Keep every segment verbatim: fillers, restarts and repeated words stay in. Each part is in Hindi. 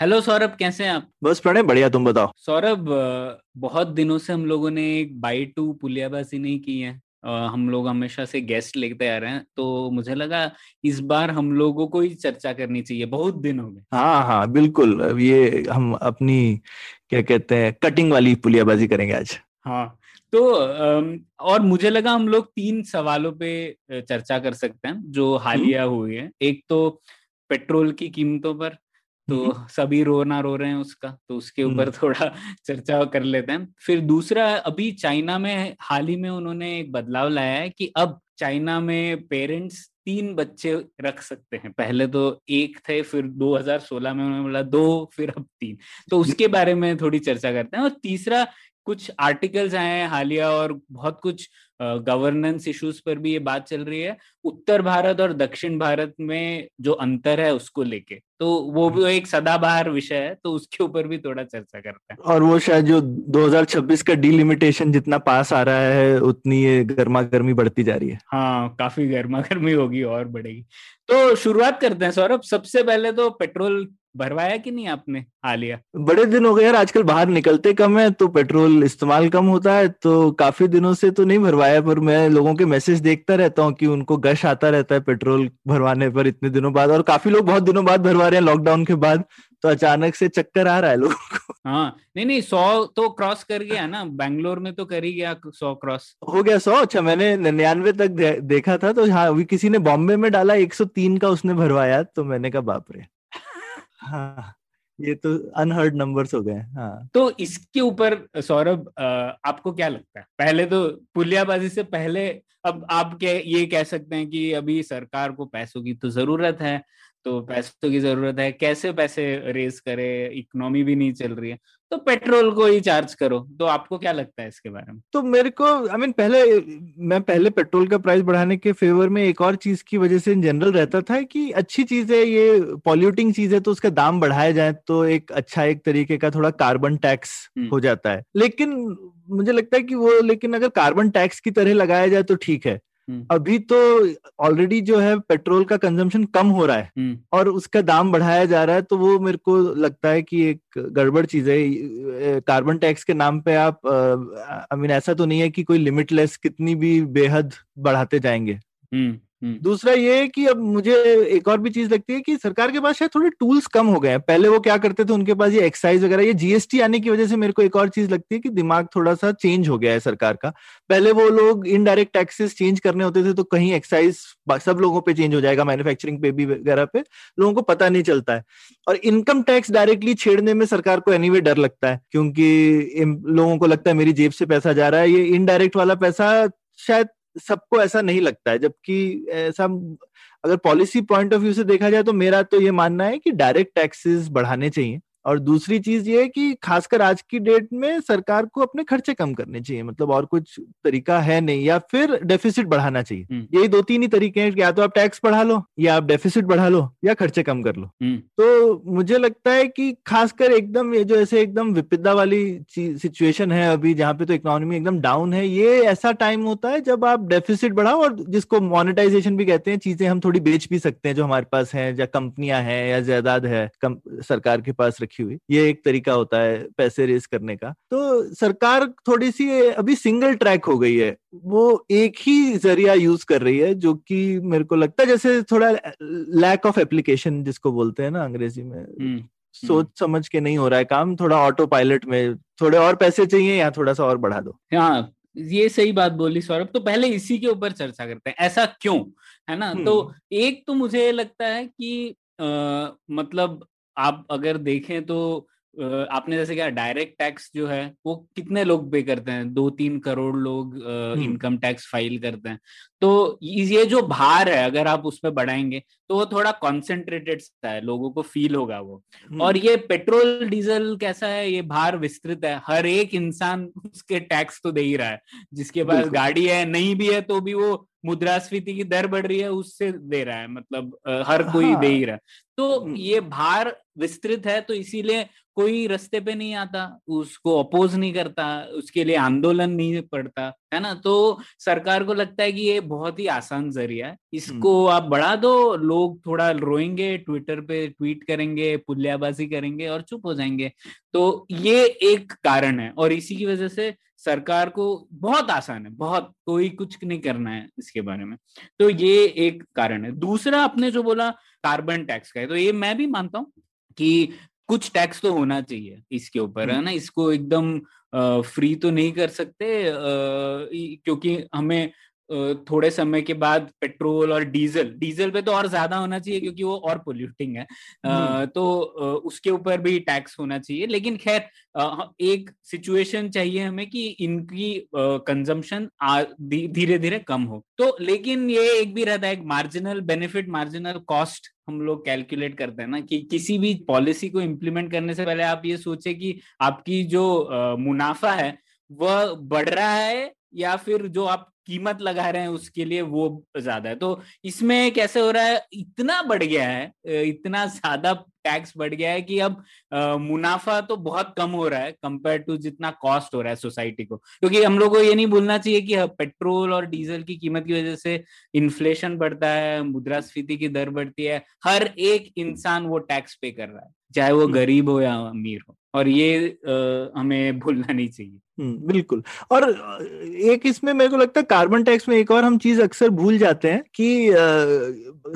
हेलो सौरभ, कैसे हैं आप? बस प्रणय बढ़िया, तुम बताओ। सौरभ, बहुत दिनों से हम लोगों ने एक बाई टू पुलियाबाजी नहीं की है। हम लोग हमेशा से गेस्ट लेते आ रहे हैं, तो मुझे लगा इस बार हम लोगों को ही चर्चा करनी चाहिए। बहुत दिन हो गए। हाँ हाँ बिल्कुल, ये हम अपनी क्या कहते हैं कटिंग वाली पुलियाबाजी करेंगे आज। हाँ, तो और मुझे लगा हम लोग तीन सवालों पे चर्चा कर सकते हैं जो हालिया हुई है। एक तो पेट्रोल की कीमतों पर, तो सभी रोना रो रहे हैं उसका, तो उसके ऊपर थोड़ा चर्चा कर लेते हैं। फिर दूसरा, अभी चाइना में हाल ही में उन्होंने एक बदलाव लाया है कि अब चाइना में पेरेंट्स तीन बच्चे रख सकते हैं। पहले तो एक थे, फिर दो हज़ार सोलह में उन्होंने बोला दो, फिर अब तीन। तो उसके बारे में थोड़ी चर्चा करते हैं। और तीसरा, कुछ आर्टिकल्स आए हैं हालिया और बहुत कुछ गवर्नेंस इश्यूज पर भी ये बात चल रही है, उत्तर भारत और दक्षिण भारत में जो अंतर है उसको लेके, तो वो भी एक सदाबहार विषय है, तो उसके ऊपर भी थोड़ा चर्चा करते हैं। और वो शायद जो दो हज़ार छब्बीस का डिलिमिटेशन जितना पास आ रहा है उतनी ये गर्मा गर्मी बढ़ती जा रही है। हाँ, काफी गर्मा गर्मी होगी और बढ़ेगी। तो शुरुआत करते हैं सौरभ। सबसे पहले तो पेट्रोल भरवाया कि नहीं आपने हालिया? बड़े दिन हो गए यार, आजकल बाहर निकलते कम है तो पेट्रोल इस्तेमाल कम होता है, तो काफी दिनों से तो नहीं भरवाया। पर मैं लोगों के मैसेज देखता रहता हूँ कि उनको गश आता रहता है पेट्रोल भरवाने पर इतने दिनों बाद, और काफी लोग बहुत दिनों बाद भरवा रहे हैं लॉकडाउन के बाद, तो अचानक से चक्कर आ रहा है लोगों को। हाँ, नहीं नहीं, सौ तो क्रॉस कर गया ना, बैंगलोर में तो कर ही गया, सौ क्रॉस हो गया। सौ अच्छा, मैंने निन्यानवे तक दे, देखा था। तो हाँ, किसी ने बॉम्बे में डाला एक सौ तीन का, उसने भरवाया, तो मैंने कहा बाप रे। हाँ, ये तो अनहर्ड नंबर्स हो गए। हाँ, तो इसके ऊपर सौरभ आपको क्या लगता है? पहले तो पुलियाबाजी से पहले अब आप क्या ये कह सकते हैं कि अभी सरकार को पैसों की तो जरूरत है, तो पैसों की जरूरत है, कैसे पैसे रेज करे, इकोनॉमी भी नहीं चल रही है, तो पेट्रोल को ही चार्ज करो। तो आपको क्या लगता है इसके बारे में? तो मेरे को आई मीन पहले मैं पहले पेट्रोल का प्राइस बढ़ाने के फेवर में एक और चीज की वजह से इन जनरल रहता था कि अच्छी चीज है ये, पॉल्यूटिंग चीज है, तो उसका दाम बढ़ाया जाए तो एक अच्छा एक तरीके का थोड़ा कार्बन टैक्स हो जाता है। लेकिन मुझे लगता है कि वो, लेकिन अगर कार्बन टैक्स की तरह लगाया जाए तो ठीक है। अभी तो ऑलरेडी जो है पेट्रोल का कंजम्पशन कम हो रहा है और उसका दाम बढ़ाया जा रहा है, तो वो मेरे को लगता है कि एक गड़बड़ चीज है। कार्बन टैक्स के नाम पे आप आई मीन ऐसा तो नहीं है कि कोई लिमिटलेस कितनी भी बेहद बढ़ाते जाएंगे। दूसरा ये है कि अब मुझे एक और भी चीज लगती है कि सरकार के पास शायद थोड़े टूल्स कम हो गए हैं। पहले वो क्या करते थे, उनके पास ये एक्साइज वगैरह, ये जीएसटी आने की वजह से मेरे को एक और चीज लगती है कि दिमाग थोड़ा सा चेंज हो गया है सरकार का। पहले वो लोग इनडायरेक्ट टैक्सेस चेंज करने होते थे, तो कहीं एक्साइज सब लोगों पे चेंज हो जाएगा, मैन्युफैक्चरिंग पे भी वगैरह पे, लोगों को पता नहीं चलता है। और इनकम टैक्स डायरेक्टली छेड़ने में सरकार को एनीवे डर लगता है, क्योंकि लोगों को लगता है मेरी जेब से पैसा जा रहा है। ये इनडायरेक्ट वाला पैसा शायद सबको ऐसा नहीं लगता है, जबकि ऐसा अगर पॉलिसी पॉइंट ऑफ व्यू से देखा जाए तो मेरा तो ये मानना है कि डायरेक्ट टैक्सेस बढ़ाने चाहिए। और दूसरी चीज ये है कि खासकर आज की डेट में सरकार को अपने खर्चे कम करने चाहिए, मतलब और कुछ तरीका है नहीं, या फिर डेफिसिट बढ़ाना चाहिए। यही दो तीन ही तरीके हैं, या तो आप टैक्स बढ़ा लो, या आप डेफिसिट बढ़ा लो, या खर्चे कम कर लो। तो मुझे लगता है कि खासकर एकदम ये जो ऐसे एकदम विपदा वाली सिचुएशन है अभी, जहाँ पे तो इकोनॉमी एकदम डाउन है, ये ऐसा टाइम होता है जब आप डेफिसिट बढ़ाओ, और जिसको मोनेटाइजेशन भी कहते हैं, चीजें हम थोड़ी बेच भी सकते हैं जो हमारे पास है, या कंपनियां हैं, या जायदाद है सरकार के पास रखी हुई, ये एक तरीका होता है पैसे रेस करने का। तो सरकार थोड़ी सी अभी सिंगल ट्रैक हो गई है, वो एक ही जरिया यूज कर रही है, जो कि मेरे को लगता है जैसे थोड़ा लैक ऑफ एप्लीकेशन जिसको बोलते हैं ना अंग्रेजी में, हुँ, सोच हुँ. समझ के नहीं हो रहा है काम, थोड़ा ऑटो पायलट में, थोड़े और पैसे चाहिए या थोड़ा सा और बढ़ा दो। हाँ, ये सही बात बोली सौरभ। तो पहले इसी के ऊपर चर्चा करते हैं, ऐसा क्यों है ना। हुँ. तो एक तो मुझे लगता है कि आ, मतलब आप अगर देखें तो आपने जैसे क्या डायरेक्ट टैक्स जो है वो कितने लोग पे करते हैं, दो तीन करोड़ लोग इनकम टैक्स फाइल करते हैं, तो ये जो भार है अगर आप उसमें बढ़ाएंगे तो वो थोड़ा कॉन्सेंट्रेटेड सा है, लोगों को फील होगा वो। और ये पेट्रोल डीजल कैसा है, ये भार विस्तृत है, हर एक इंसान उसके टैक्स तो दे ही रहा है, जिसके पास गाड़ी है नहीं भी है तो भी वो मुद्रास्फीति की दर बढ़ रही है उससे दे रहा है, मतलब हर कोई दे ही रहा है, तो ये भार विस्तृत है, तो इसीलिए कोई रास्ते पे नहीं आता, उसको अपोज नहीं करता, उसके लिए आंदोलन नहीं पड़ता है ना। तो सरकार को लगता है कि ये बहुत ही आसान जरिया है, इसको आप बढ़ा दो, लोग थोड़ा रोएंगे, ट्विटर पे ट्वीट करेंगे, पुलियाबाजी करेंगे और चुप हो जाएंगे, तो ये एक कारण है। और इसी की वजह से सरकार को बहुत आसान है, बहुत कोई कुछ नहीं करना है इसके बारे में, तो ये एक कारण है। दूसरा आपने जो बोला कार्बन टैक्स का है, तो ये मैं भी मानता हूँ कि कुछ टैक्स तो होना चाहिए इसके ऊपर, है ना, इसको एकदम फ्री तो नहीं कर सकते, क्योंकि हमें थोड़े समय के बाद पेट्रोल और डीजल डीजल पे तो और ज्यादा होना चाहिए क्योंकि वो और पोल्यूटिंग है, तो उसके ऊपर भी टैक्स होना चाहिए। लेकिन खैर एक सिचुएशन चाहिए हमें कि इनकी कंजम्पशन धीरे धीरे कम हो, तो लेकिन ये एक भी रहता है एक मार्जिनल बेनिफिट मार्जिनल कॉस्ट हम लोग कैलकुलेट करते हैं ना, कि किसी भी पॉलिसी को इम्प्लीमेंट करने से पहले आप ये सोचे कि आपकी जो मुनाफा है वह बढ़ रहा है या फिर जो आप कीमत लगा रहे हैं उसके लिए वो ज्यादा है। तो इसमें कैसे हो रहा है, इतना बढ़ गया है, इतना ज्यादा टैक्स बढ़ गया है कि अब मुनाफा तो बहुत कम हो रहा है कंपेयर टू जितना कॉस्ट हो रहा है सोसाइटी को, क्योंकि हम लोग को ये नहीं भूलना चाहिए कि पेट्रोल और डीजल की कीमत की वजह से इन्फ्लेशन बढ़ता है, मुद्रास्फीति की दर बढ़ती है, हर एक इंसान वो टैक्स पे कर रहा है, चाहे वो गरीब हो या अमीर हो, और ये आ, हमें भूलना नहीं चाहिए। बिल्कुल। और एक इसमें मेरे को लगता है कार्बन टैक्स में एक और हम चीज अक्सर भूल जाते हैं कि आ,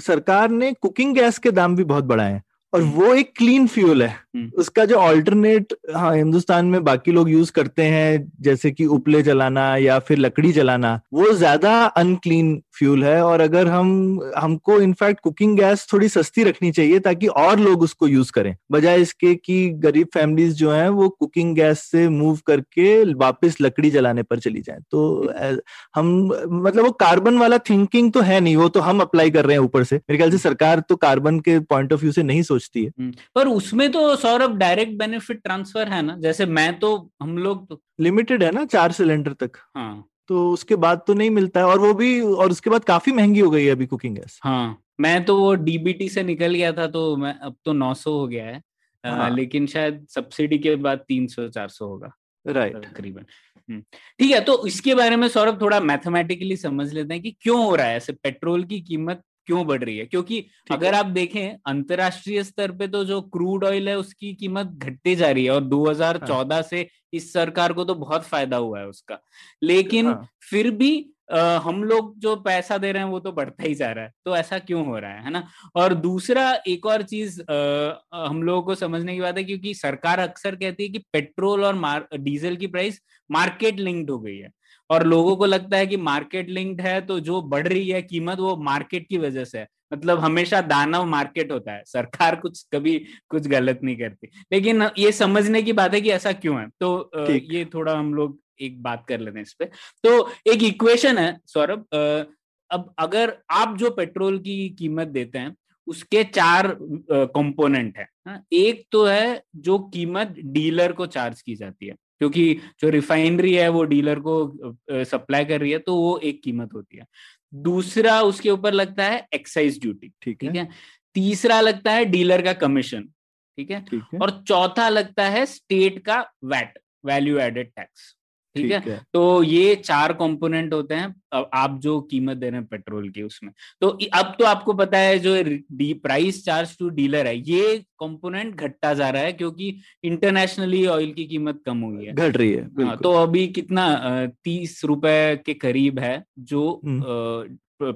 सरकार ने कुकिंग गैस के दाम भी बहुत बढ़ाए हैं, और वो एक क्लीन फ्यूल है, उसका जो ऑल्टरनेट हाँ हिंदुस्तान में बाकी लोग यूज करते हैं जैसे कि उपले जलाना या फिर लकड़ी जलाना, वो ज्यादा अनक्लीन फ्यूल है। और अगर हम हमको इनफैक्ट कुकिंग गैस थोड़ी सस्ती रखनी चाहिए ताकि और लोग उसको यूज करें, बजाय इसके कि गरीब फैमिलीज जो हैं वो कुकिंग गैस से मूव करके वापस लकड़ी जलाने पर चली जाए। तो हम मतलब वो कार्बन वाला थिंकिंग तो है नहीं, वो तो हम अप्लाई कर रहे हैं ऊपर से, मेरे ख्याल से सरकार तो कार्बन के पॉइंट ऑफ व्यू से नहीं सोचती है। पर उसमें तो सौरभ डायरेक्ट बेनिफिट ट्रांसफर है ना, जैसे मैं तो हम लोग तो... लिमिटेड है ना चार सिलेंडर तक, हाँ तो उसके बाद तो नहीं मिलता है, और वो भी और उसके बाद काफी महंगी हो गई है अभी कुकिंग गैस। हाँ मैं तो वो डीबीटी से निकल गया था, तो मैं अब तो नौ सौ हो गया है, हाँ। आ, लेकिन शायद सब्सिडी के बाद तीन सौ चार सौ होगा राइट तकरीबन। ठीक है, तो इसके बारे में सौरभ थोड़ा मैथमेटिकली समझ लेते हैं कि क्यों हो रहा है ऐसे, पेट्रोल की कीमत क्यों बढ़ रही है, क्योंकि अगर आप देखें अंतरराष्ट्रीय स्तर पे तो जो क्रूड ऑयल है उसकी कीमत घटती जा रही है, और दो हज़ार चौदह हाँ। से इस सरकार को तो बहुत फायदा हुआ है उसका, लेकिन हाँ। फिर भी आ, हम लोग जो पैसा दे रहे हैं वो तो बढ़ता ही जा रहा है, तो ऐसा क्यों हो रहा है, है ना। और दूसरा एक और चीज आ, हम लोगों को समझने की बात है, क्योंकि सरकार अक्सर कहती है कि पेट्रोल और डीजल की प्राइस मार्केट लिंक्ड हो गई है, और लोगों को लगता है कि मार्केट लिंक्ड है तो जो बढ़ रही है कीमत वो मार्केट की वजह से है, मतलब हमेशा दानव मार्केट होता है, सरकार कुछ कभी कुछ गलत नहीं करती, लेकिन ये समझने की बात है कि ऐसा क्यों है, तो ये थोड़ा हम लोग एक बात कर लेते हैं इस पे। तो एक इक्वेशन है सौरभ, अब अगर आप जो पेट्रोल की कीमत देते हैं उसके चार कंपोनेंट है, एक तो है जो कीमत डीलर को चार्ज की जाती है, क्योंकि जो रिफाइनरी है वो डीलर को सप्लाई कर रही है, तो वो एक कीमत होती है, दूसरा उसके ऊपर लगता है एक्साइज ड्यूटी, ठीक है, तीसरा लगता है डीलर का कमीशन, ठीक है, और चौथा लगता है स्टेट का वैट वैल्यू एडेड टैक्स, ठीक है? है तो ये चार कंपोनेंट होते हैं आप जो कीमत दे रहे हैं पेट्रोल की उसमें। तो अब तो आपको पता है जो the price charge to dealer है ये कंपोनेंट घटता जा रहा है, क्योंकि इंटरनेशनली ऑयल की कीमत कम हुई है, घट रही है, तो अभी कितना तीस रुपए के करीब है जो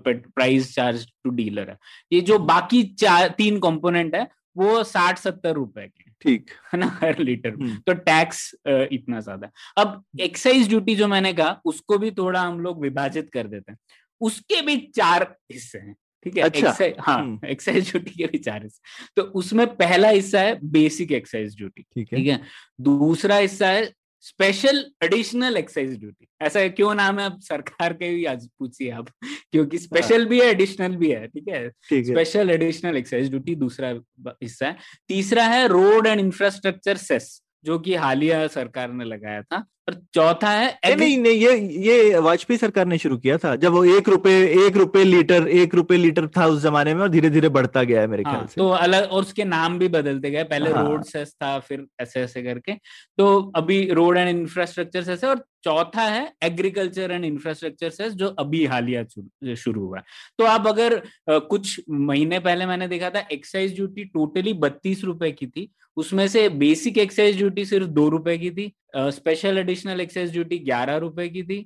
प्राइस चार्ज टू डीलर है, ये जो बाकी चार तीन कंपोनेंट है वो साठ सत्तर रुपए के, ठीक है ना, हर लीटर, तो टैक्स इतना ज्यादा। अब एक्साइज ड्यूटी जो मैंने कहा उसको भी थोड़ा हम लोग विभाजित कर देते हैं, उसके भी चार हिस्से हैं, ठीक है, अच्छा, एक्साइज, हाँ, एक्साइज ड्यूटी के भी चार्जेस। तो उसमें पहला हिस्सा है बेसिक एक्साइज ड्यूटी, ठीक है? है दूसरा हिस्सा है स्पेशल एडिशनल एक्साइज ड्यूटी। ऐसा क्यों नाम है, अब सरकार के भी आज पूछिए आप, क्योंकि स्पेशल हाँ। भी है एडिशनल भी है, ठीक है? स्पेशल एडिशनल एक्साइज ड्यूटी दूसरा हिस्सा है। तीसरा है रोड एंड इंफ्रास्ट्रक्चर सेस, जो कि हालिया सरकार ने लगाया था। और चौथा है नहीं नहीं ये ये वाजपेयी सरकार ने शुरू किया था, जब वो एक रुपए एक रुपए लीटर एक रुपए लीटर था उस जमाने में, और धीरे धीरे बढ़ता गया है मेरे ख्याल हाँ, से। तो अलग, और उसके नाम भी बदलते गए, पहले हाँ। रोड सेस था, फिर ऐसे ऐसे करके, तो अभी रोड एंड इंफ्रास्ट्रक्चर सेस। और चौथा है एग्रीकल्चर एंड इंफ्रास्ट्रक्चर सेस, जो अभी हालिया शुरू हुआ है। तो आप अगर आ, कुछ महीने पहले मैंने देखा था एक्साइज ड्यूटी टोटली बत्तीस रुपए की थी, उसमें से बेसिक एक्साइज ड्यूटी सिर्फ दो रुपए की थी, स्पेशल एडिशनल एक्साइज ड्यूटी ग्यारह रुपए की थी,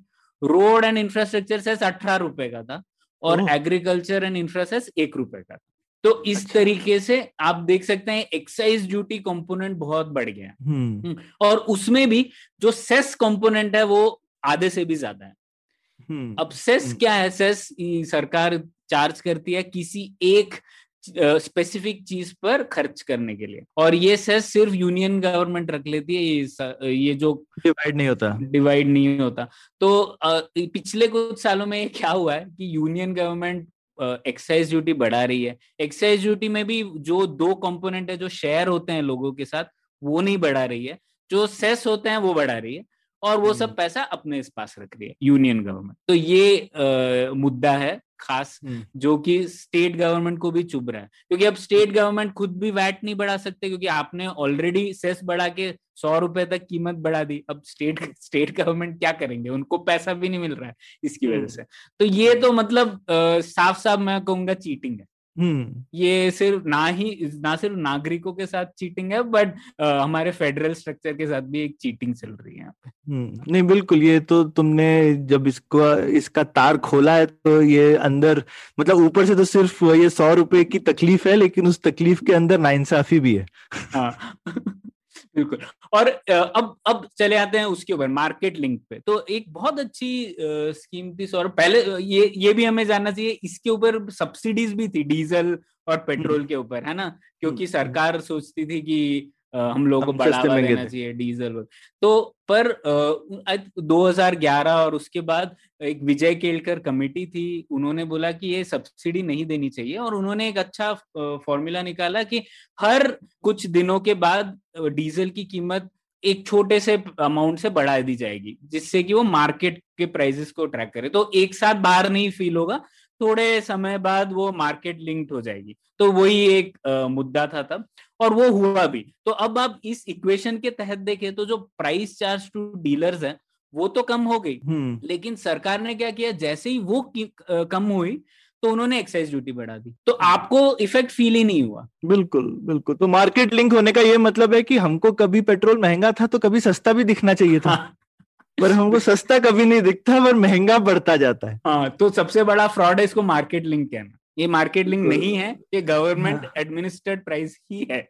रोड एंड इंफ्रास्ट्रक्चर सेस अठारह रुपए का था, और एग्रीकल्चर एंड इंफ्रासेस एक रुपए का था। तो इस अच्छा। तरीके से आप देख सकते हैं एक्साइज ड्यूटी कंपोनेंट बहुत बढ़ गया, और उसमें भी जो सेस कंपोनेंट है वो आधे से भी ज्यादा है। अब सेस क्या है? सेस सरकार चार्ज करती है किसी एक स्पेसिफिक चीज पर खर्च करने के लिए, और ये सेस सिर्फ यूनियन गवर्नमेंट रख लेती है, ये ये जो डिवाइड नहीं होता डिवाइड नहीं होता तो पिछले कुछ सालों में ये क्या हुआ है कि यूनियन गवर्नमेंट एक्साइज ड्यूटी बढ़ा रही है। एक्साइज ड्यूटी में भी जो दो कंपोनेंट है, जो शेयर होते हैं लोगों के साथ, वो नहीं बढ़ा रही है, जो सेस होते हैं वो बढ़ा रही है, और वो सब पैसा अपने पास रख रही है यूनियन गवर्नमेंट। तो ये आ, मुद्दा है खास, जो कि स्टेट गवर्नमेंट को भी चुभ रहा है, क्योंकि अब स्टेट गवर्नमेंट खुद भी वैट नहीं बढ़ा सकते, क्योंकि आपने ऑलरेडी सेस बढ़ा के सौ रुपए तक कीमत बढ़ा दी। अब स्टेट स्टेट गवर्नमेंट क्या करेंगे, उनको पैसा भी नहीं मिल रहा है इसकी वजह से। तो ये तो मतलब साफ साफ मैं कहूंगा चीटिंग है। ये सिर्फ ना ही ना सिर्फ नागरिकों के साथ चीटिंग है, बट हमारे फेडरल स्ट्रक्चर के साथ भी एक चीटिंग चल रही है यहाँ पे। नहीं बिल्कुल, ये तो तुमने जब इसको इसका तार खोला है तो ये अंदर मतलब ऊपर से तो सिर्फ ये सौ रुपए की तकलीफ है, लेकिन उस तकलीफ के अंदर नाइंसाफी भी है। हाँ बिल्कुल। और अब अब चले आते हैं उसके ऊपर मार्केट लिंक पे। तो एक बहुत अच्छी स्कीम थी सौरभ, पहले ये ये भी हमें जानना चाहिए, इसके ऊपर सब्सिडीज भी थी डीजल और पेट्रोल के ऊपर, है ना, क्योंकि सरकार सोचती थी कि हम लोगों को बढ़ावा देना चाहिए डीजल। तो पर दो हज़ार ग्यारह और उसके बाद एक विजय केलकर कमेटी थी, उन्होंने बोला कि ये सब्सिडी नहीं देनी चाहिए, और उन्होंने एक अच्छा फॉर्मूला निकाला कि हर कुछ दिनों के बाद डीजल की कीमत एक छोटे से अमाउंट से बढ़ा दी जाएगी, जिससे कि वो मार्केट के प्राइसेस को ट्रैक करे। तो एक साथ बाहर नहीं फील होगा, थोड़े समय बाद वो मार्केट लिंक्ड हो जाएगी। तो वही एक आ, मुद्दा था तब, और वो हुआ भी। तो अब आप इस इक्वेशन के तहत देखें तो जो प्राइस चार्ज टू डीलर्स है वो तो कम हो गई, लेकिन सरकार ने क्या किया, जैसे ही वो आ, कम हुई तो उन्होंने एक्साइज ड्यूटी बढ़ा दी। तो आपको इफेक्ट फील ही नहीं हुआ। बिल्कुल बिल्कुल। तो मार्केट लिंक होने का ये मतलब है कि हमको कभी पेट्रोल महंगा था तो कभी सस्ता भी दिखना चाहिए था, हाँ। पर हमको सस्ता कभी नहीं दिखता, पर महंगा बढ़ता जाता है। हाँ, तो सबसे बड़ा फ्रॉड है इसको मार्केट लिंक कहना। ये मार्केट लिंक नहीं है, ये गवर्नमेंट एडमिनिस्ट्रेटेड प्राइस ही है।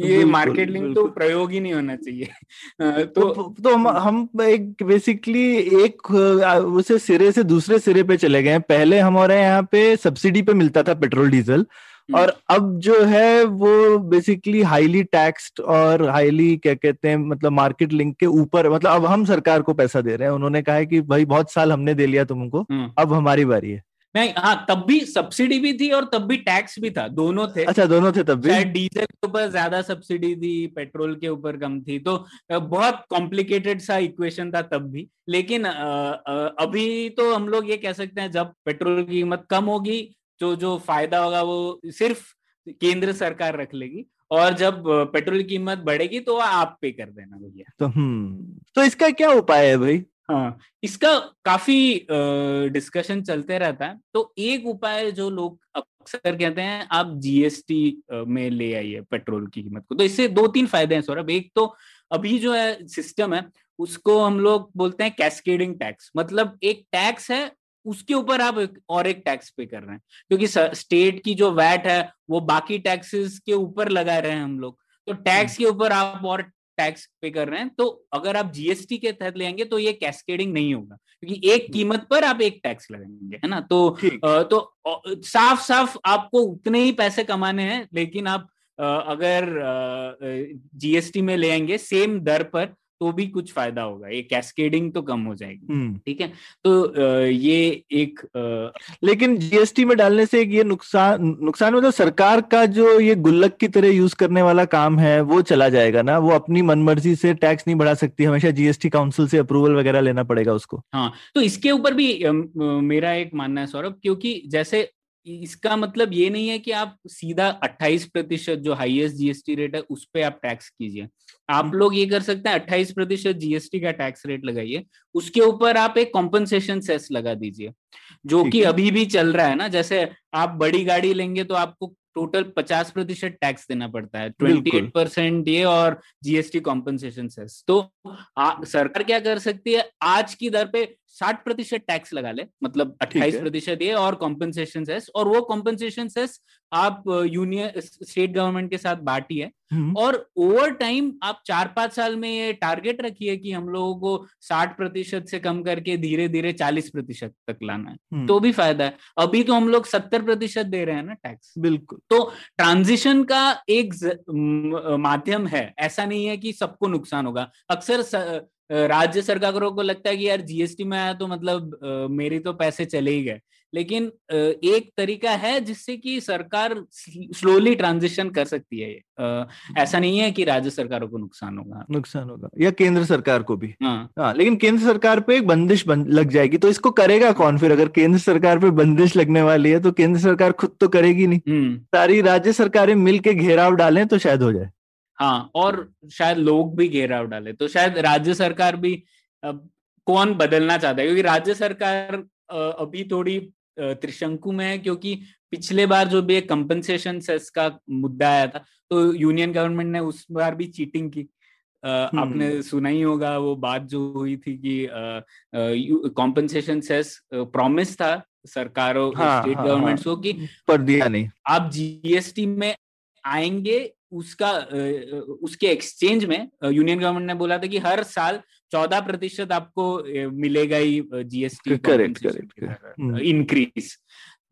ये मार्केट लिंक तो प्रयोग ही नहीं होना चाहिए। तो तो हम, हम एक बेसिकली एक उसे सिरे से दूसरे सिरे पे चले गए। पहले हमारे यहाँ पे सब्सिडी पे मिलता था पेट्रोल डीजल, और अब जो है वो बेसिकली हाईली टैक्स्ड और हाईली क्या कहते हैं मतलब मार्केट लिंक के ऊपर, मतलब अब हम सरकार को पैसा दे रहे हैं। उन्होंने कहा है कि भाई बहुत साल हमने दे लिया तुमको, अब हमारी बारी है। नहीं, हाँ, तब भी सब्सिडी भी थी और तब भी टैक्स भी था, दोनों थे। अच्छा, दोनों थे तब भी। डीजल के ऊपर ज्यादा सब्सिडी थी, पेट्रोल के ऊपर कम थी। तो बहुत कॉम्प्लिकेटेड सा इक्वेशन था तब भी। लेकिन अभी तो हम लोग ये कह सकते हैं जब पेट्रोल की कीमत कम होगी तो जो फायदा होगा वो सिर्फ केंद्र सरकार रख लेगी, और जब पेट्रोल की कीमत बढ़ेगी तो आप पे कर देना भैया। तो हम्म तो इसका क्या उपाय है भाई? हाँ, इसका काफी डिस्कशन चलते रहता है। तो एक उपाय जो लोग अक्सर कहते हैं, आप जीएसटी में ले आइए पेट्रोल की कीमत को। तो इससे दो तीन फायदे हैं सौरभ। एक तो अभी जो है सिस्टम है उसको हम लोग बोलते हैं कैस्केडिंग टैक्स, मतलब एक टैक्स है उसके ऊपर आप एक और एक टैक्स पे कर रहे हैं, क्योंकि स्टेट की जो वैट है वो बाकी टैक्सेस के ऊपर लगा रहे हैं हम लोग, तो टैक्स के ऊपर आप और टैक्स पे कर रहे हैं, तो अगर आप जीएसटी के तहत लेंगे तो ये कैस्केडिंग नहीं होगा, क्योंकि एक कीमत पर आप एक टैक्स लगाएंगे, है ना। तो तो साफ साफ आपको उतने ही पैसे कमाने हैं, लेकिन आप अगर जीएसटी में लेंगे सेम दर पर तो भी कुछ फायदा होगा, ये कैस्केडिंग तो कम हो जाएगी, ठीक है। तो ये एक आ... लेकिन जीएसटी में डालने से ये नुकसान नुकसान मतलब सरकार का जो ये गुल्लक की तरह यूज करने वाला काम है वो चला जाएगा ना, वो अपनी मनमर्जी से टैक्स नहीं बढ़ा सकती, हमेशा जीएसटी काउंसिल से अप्रूवल वगैरह लेना पड़ेगा उसको। हाँ, तो इसके ऊपर भी मेरा एक मानना है सौरभ, क्योंकि जैसे इसका मतलब ये नहीं है कि आप सीधा अट्ठाईस प्रतिशत जो हाईएस्ट जीएसटी रेट है उस पे आप टैक्स कीजिए। आप लोग ये कर सकते हैं, अट्ठाईस प्रतिशत जीएसटी का टैक्स रेट लगाइए, उसके ऊपर आप एक कॉम्पनसेशन सेस लगा दीजिए, जो कि अभी भी चल रहा है ना। जैसे आप बड़ी गाड़ी लेंगे तो आपको टोटल पचास प्रतिशत टैक्स देना पड़ता है, अट्ठाईस परसेंट ये और जीएसटी कॉम्पनसेशन सेस। तो आ, सरकार क्या कर सकती है, आज की दर पे साठ प्रतिशत टैक्स लगा ले, मतलब अट्ठाईस प्रतिशत ये और कॉम्पनसेशन सेस, और वो कॉम्पनसेशन सेस आप यूनियन स्टेट गवर्नमेंट के साथ बांटिए, और ओवर टाइम आप चार पांच साल में ये टारगेट रखिए कि हम लोगों को साठ प्रतिशत से कम करके धीरे धीरे चालीस प्रतिशत तक लाना है, तो भी फायदा है। अभी तो हम लोग सत्तर प्रतिशत दे रहे हैं ना टैक्स। बिल्कुल, तो ट्रांजिशन का एक माध्यम है, ऐसा नहीं है कि सबको नुकसान होगा। अक्सर स... राज्य सरकारों को लगता है कि यार जीएसटी में आया तो मतलब आ, मेरे तो पैसे चले ही गए, लेकिन आ, एक तरीका है जिससे कि सरकार स्लोली ट्रांजिशन कर सकती है। आ, ऐसा नहीं है कि राज्य सरकारों को नुकसान होगा नुकसान होगा या केंद्र सरकार को भी। हाँ, आ, लेकिन केंद्र सरकार पे एक बंदिश बन, लग जाएगी, तो इसको करेगा कौन फिर? अगर केंद्र सरकार पे बंदिश लगने वाली है तो केंद्र सरकार खुद तो करेगी नहीं, सारी राज्य सरकारें मिलके घेराव डालें तो शायद हो जाए। हाँ, और शायद लोग भी घेराव डाले तो शायद राज्य सरकार भी, अब कौन बदलना चाहता है, क्योंकि राज्य सरकार अभी थोड़ी त्रिशंकु में है, क्योंकि पिछले बार जो भी कंपनसेशन सेस का मुद्दा आया था तो यूनियन गवर्नमेंट ने उस बार भी चीटिंग की। आपने सुना ही होगा वो बात जो हुई थी कि कंपनसेशन सेस प्रॉमिस था सरकारों, हाँ, स्टेट हाँ, गवर्नमेंट्स को कि पर दिया नहीं, आप जीएसटी में आएंगे, उसका उसके एक्सचेंज में यूनियन गवर्नमेंट ने बोला था कि हर साल चौदह प्रतिशत आपको मिलेगा ही जीएसटी इंक्रीज,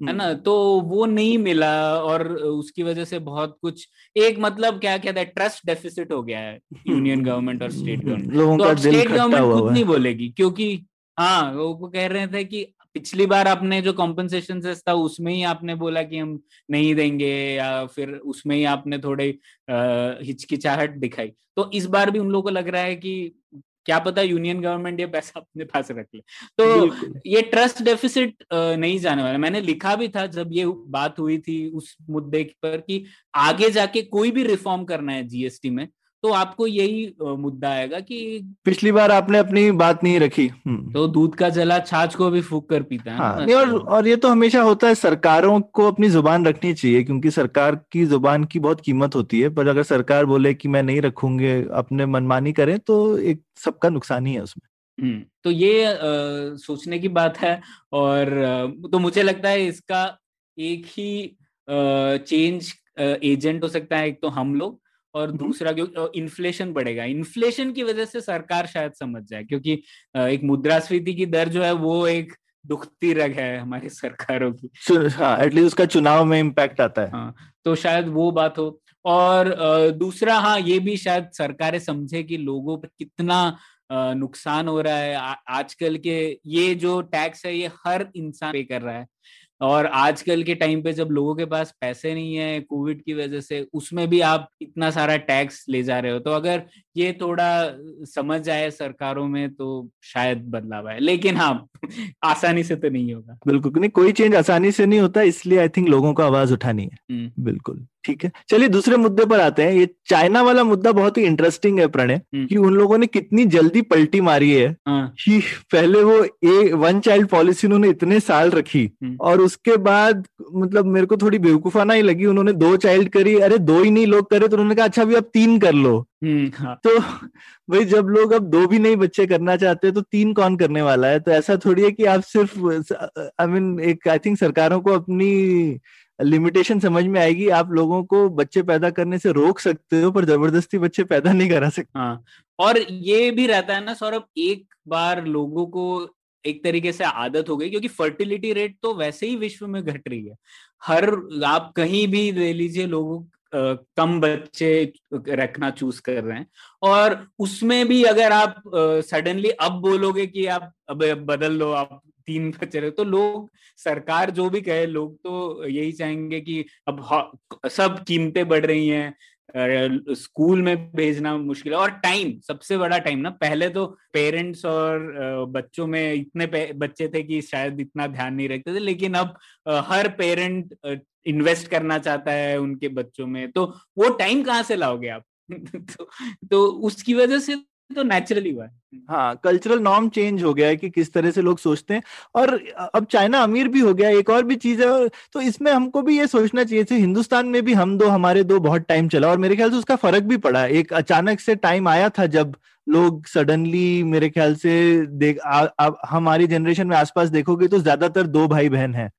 है ना। तो वो नहीं मिला, और उसकी वजह से बहुत कुछ एक मतलब क्या कहता है ट्रस्ट डेफिसिट हो गया है यूनियन गवर्नमेंट और स्टेट गवर्नमेंट। तो स्टेट गवर्नमेंट खुद नहीं बोलेगी, क्योंकि हाँ वो कह रहे थे कि पिछली बार आपने जो कॉम्पनसेशन सेस था उसमें ही आपने बोला कि हम नहीं देंगे, या फिर उसमें ही आपने थोड़े हिचकिचाहट दिखाई। तो इस बार भी उन लोगों को लग रहा है कि क्या पता यूनियन गवर्नमेंट ये पैसा अपने पास रख ले, तो ये ट्रस्ट डेफिसिट नहीं जाने वाला। मैंने लिखा भी था जब ये बात हुई थी उस मुद्दे पर कि आगे जाके कोई भी रिफॉर्म करना है जीएसटी में तो आपको यही मुद्दा आएगा कि पिछली बार आपने अपनी बात नहीं रखी, तो दूध का जला छाछ को भी फूंक कर पीता है। हाँ, और, और ये तो हमेशा होता है, सरकारों को अपनी जुबान रखनी चाहिए, क्योंकि सरकार की जुबान की बहुत कीमत होती है। पर अगर सरकार बोले कि मैं नहीं रखूंगे, अपने मनमानी करें, तो एक सबका नुकसान ही है उसमें। तो ये आ, सोचने की बात है, और तो मुझे लगता है इसका एक ही चेंज एजेंट हो सकता है, एक तो हम लोग, और दूसरा क्योंकि इन्फ्लेशन बढ़ेगा। इन्फ्लेशन की वजह से सरकार शायद समझ जाए, क्योंकि एक मुद्रास्फीति की दर जो है वो एक दुखती रग है हमारी सरकारों की, एटलीस्ट उसका चुनाव में इम्पैक्ट आता है। हाँ, तो शायद वो बात हो। और दूसरा हाँ ये भी शायद सरकारें समझे कि लोगों पर कितना नुकसान हो रहा है। आ, आजकल के ये जो टैक्स है ये हर इंसान पे कर रहा है, और आजकल के टाइम पे जब लोगों के पास पैसे नहीं है कोविड की वजह से, उसमें भी आप इतना सारा टैक्स ले जा रहे हो। तो अगर ये थोड़ा समझ आए सरकारों में तो शायद बदलाव आए, लेकिन हाँ आसानी से तो नहीं होगा। बिल्कुल नहीं, कोई चेंज आसानी से नहीं होता, इसलिए आई थिंक लोगों को आवाज उठानी है। बिल्कुल ठीक है, चलिए दूसरे मुद्दे पर आते हैं। ये चाइना वाला मुद्दा बहुत ही इंटरेस्टिंग है प्रणय, कि उन लोगों ने कितनी जल्दी पलटी मारी है कि पहले वो ए वन चाइल्ड पॉलिसी उन्होंने इतने साल रखी, और उसके बाद मतलब मेरे को थोड़ी बेवकूफाना ही लगी, उन्होंने दो चाइल्ड करी, अरे दो ही नहीं लोग करे तो उन्होंने कहा अच्छा भी अब तीन कर लो। हाँ। तो भाई जब लोग अब दो भी नहीं बच्चे करना चाहते तो तीन कौन करने वाला है? तो ऐसा थोड़ी है कि आप सिर्फ आई मीन एक आई थिंक सरकारों को अपनी लिमिटेशन समझ में आएगी, आप लोगों को बच्चे पैदा करने से रोक सकते हो पर जबरदस्ती बच्चे पैदा नहीं करा सकते। हाँ, और ये भी रहता है ना सौरभ, एक बार लोगों को एक तरीके से आदत हो गई, क्योंकि फर्टिलिटी रेट तो वैसे ही विश्व में घट रही है। हर आप कहीं भी ले लीजिए, लोगों Uh, कम बच्चे रखना चूज कर रहे हैं, और उसमें भी अगर आप सडनली uh, अब बोलोगे कि आप अब बदल लो, आप तीन बच्चे रहे, तो लोग, सरकार जो भी कहे, लोग तो यही चाहेंगे कि अब सब कीमतें बढ़ रही हैं, स्कूल में भेजना मुश्किल है, और टाइम, सबसे बड़ा टाइम ना। पहले तो पेरेंट्स और बच्चों में इतने बच्चे थे कि शायद इतना ध्यान नहीं रखते थे, लेकिन अब हर पेरेंट इन्वेस्ट करना चाहता है उनके बच्चों में, तो वो टाइम कहाँ से लाओगे आप? तो, तो उसकी वजह से तो नेचुरली हुआ। हाँ, कल्चरल नॉर्म चेंज हो गया है कि किस तरह से लोग सोचते हैं, और अब चाइना अमीर भी हो गया, एक और भी चीज है। तो इसमें हमको भी ये सोचना चाहिए था, हिंदुस्तान में भी हम दो हमारे दो बहुत टाइम चला, और मेरे ख्याल से उसका फर्क भी पड़ा। एक अचानक से टाइम आया था जब लोग सडनली, मेरे ख्याल से देख आ, आ, हमारी जनरेशन में आसपास देखोगे तो ज्यादातर दो भाई बहन हैं,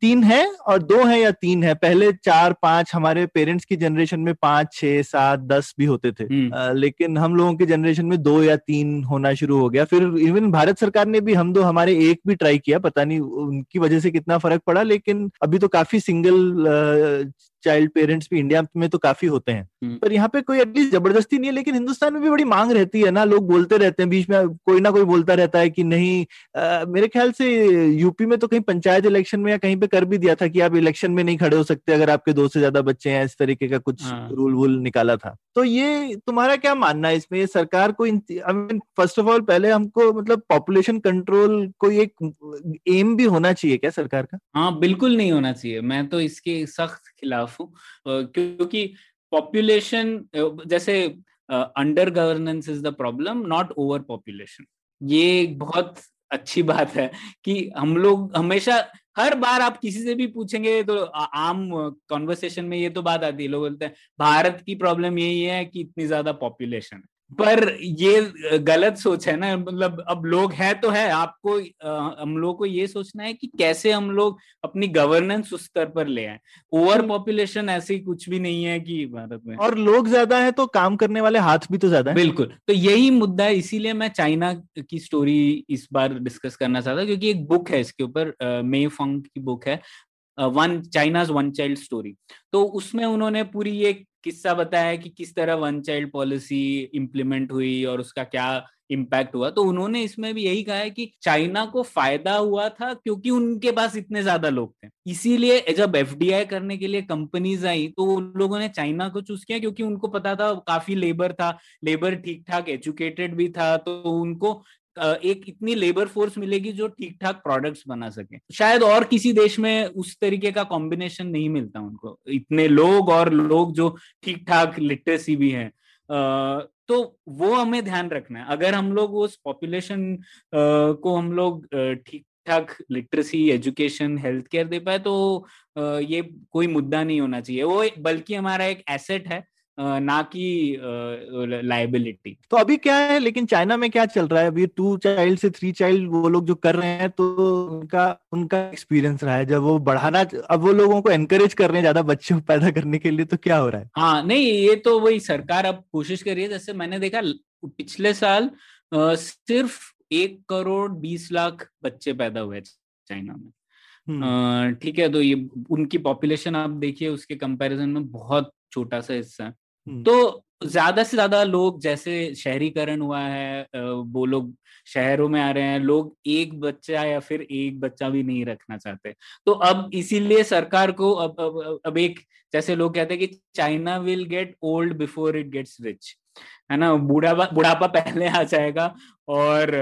तीन हैं और दो हैं या तीन हैं। पहले चार पांच, हमारे पेरेंट्स की जनरेशन में पांच छह सात दस भी होते थे, आ, लेकिन हम लोगों की जनरेशन में दो या तीन होना शुरू हो गया। फिर इवन भारत सरकार ने भी हम दो हमारे एक भी ट्राई किया, पता नहीं उनकी वजह से कितना फर्क पड़ा, लेकिन अभी तो काफी सिंगल चाइल्ड पेरेंट्स भी इंडिया में तो काफी होते हैं, पर यहाँ पे कोई एटलीस्ट जबरदस्ती नहीं है। लेकिन हिंदुस्तान में भी बड़ी मांग रहती है ना, लोग बोलते रहते हैं, बीच में कोई ना कोई बोलता रहता है कि नहीं। आ, मेरे ख्याल से यूपी में तो कहीं पंचायत इलेक्शन में या कहीं पे कर भी दिया था कि आप इलेक्शन में नहीं खड़े हो सकते अगर आपके दो से ज्यादा बच्चे हैं, इस तरीके का कुछ रूल वूल निकाला था। तो ये तुम्हारा क्या मानना है इसमें? सरकार को, I mean, first of all पहले हमको, मतलब पॉपुलेशन कंट्रोल कोई एक एम भी होना चाहिए क्या सरकार का? हाँ, बिल्कुल नहीं होना चाहिए, मैं तो इसके सख्त खिलाफ हूँ, क्योंकि पॉपुलेशन, जैसे under governance is the problem, not over population. ये बहुत अच्छी बात है कि हम लोग हमेशा, हर बार आप किसी से भी पूछेंगे तो आम कॉन्वर्सेशन में ये तो बात आती है, लोग बोलते हैं भारत की प्रॉब्लम यही है कि इतनी ज्यादा पॉपुलेशन है, पर ये गलत सोच है ना। मतलब अब लोग हैं तो है, आपको आ, हम लोग को ये सोचना है कि कैसे हम लोग अपनी गवर्नेंस उस स्तर पर ले आए। ओवर पॉपुलेशन ऐसी कुछ भी नहीं है कि भारत में, और लोग ज्यादा है तो काम करने वाले हाथ भी तो ज्यादा है। बिल्कुल, तो यही मुद्दा है, इसीलिए मैं चाइना की स्टोरी इस बार डिस्कस करना चाहता, क्योंकि एक बुक है इसके ऊपर, मेई फोंग की बुक है, one China's one child story. तो उसमें उन्होंने पूरी ये किस्सा बताया है कि किस तरह वन चाइल्ड पॉलिसी इम्प्लीमेंट हुई और उसका क्या इम्पैक्ट हुआ। तो उन्होंने इसमें भी यही कहा है कि चाइना को फायदा हुआ था क्योंकि उनके पास इतने ज्यादा लोग थे, इसीलिए जब एफडीआई करने के लिए कंपनीज आई तो उन लोगों ने चाइना को चूज किया, क्योंकि उनको पता था काफी लेबर था, लेबर ठीक ठाक एजुकेटेड भी था, तो उनको एक इतनी लेबर फोर्स मिलेगी जो ठीक ठाक प्रोडक्ट्स बना सके। शायद और किसी देश में उस तरीके का कॉम्बिनेशन नहीं मिलता उनको, इतने लोग और लोग जो ठीक ठाक लिटरेसी भी है। तो वो हमें ध्यान रखना है, अगर हम लोग उस पॉपुलेशन को हम लोग ठीक ठाक लिटरेसी, एजुकेशन, हेल्थ केयर दे पाए तो ये कोई मुद्दा नहीं होना चाहिए, वो बल्कि हमारा एक एसेट है, ना कि लायबिलिटी। तो अभी क्या है, लेकिन चाइना में क्या चल रहा है अभी, टू चाइल्ड से थ्री चाइल्ड वो लोग जो कर रहे हैं, तो उनका उनका एक्सपीरियंस रहा है जब वो बढ़ाना, अब वो लोगों को एनकरेज कर रहे हैं ज्यादा बच्चे पैदा करने के लिए, तो क्या हो रहा है? हाँ, नहीं, ये तो वही सरकार अब कोशिश कर रही है। जैसे मैंने देखा पिछले साल आ, सिर्फ एक करोड़ बीस लाख बच्चे पैदा हुए चाइना में, ठीक है, तो ये उनकी पॉपुलेशन आप देखिए उसके कंपैरिजन में बहुत छोटा सा हिस्सा है। तो ज्यादा से ज्यादा लोग, जैसे शहरीकरण हुआ है, वो लोग शहरों में आ रहे हैं, लोग एक बच्चा या फिर एक बच्चा भी नहीं रखना चाहते। तो अब इसीलिए सरकार को अब अब, अब एक, जैसे लोग कहते हैं कि China will get old before it gets rich, है ना, बुढ़ापा बुढ़ापा पहले आ जाएगा और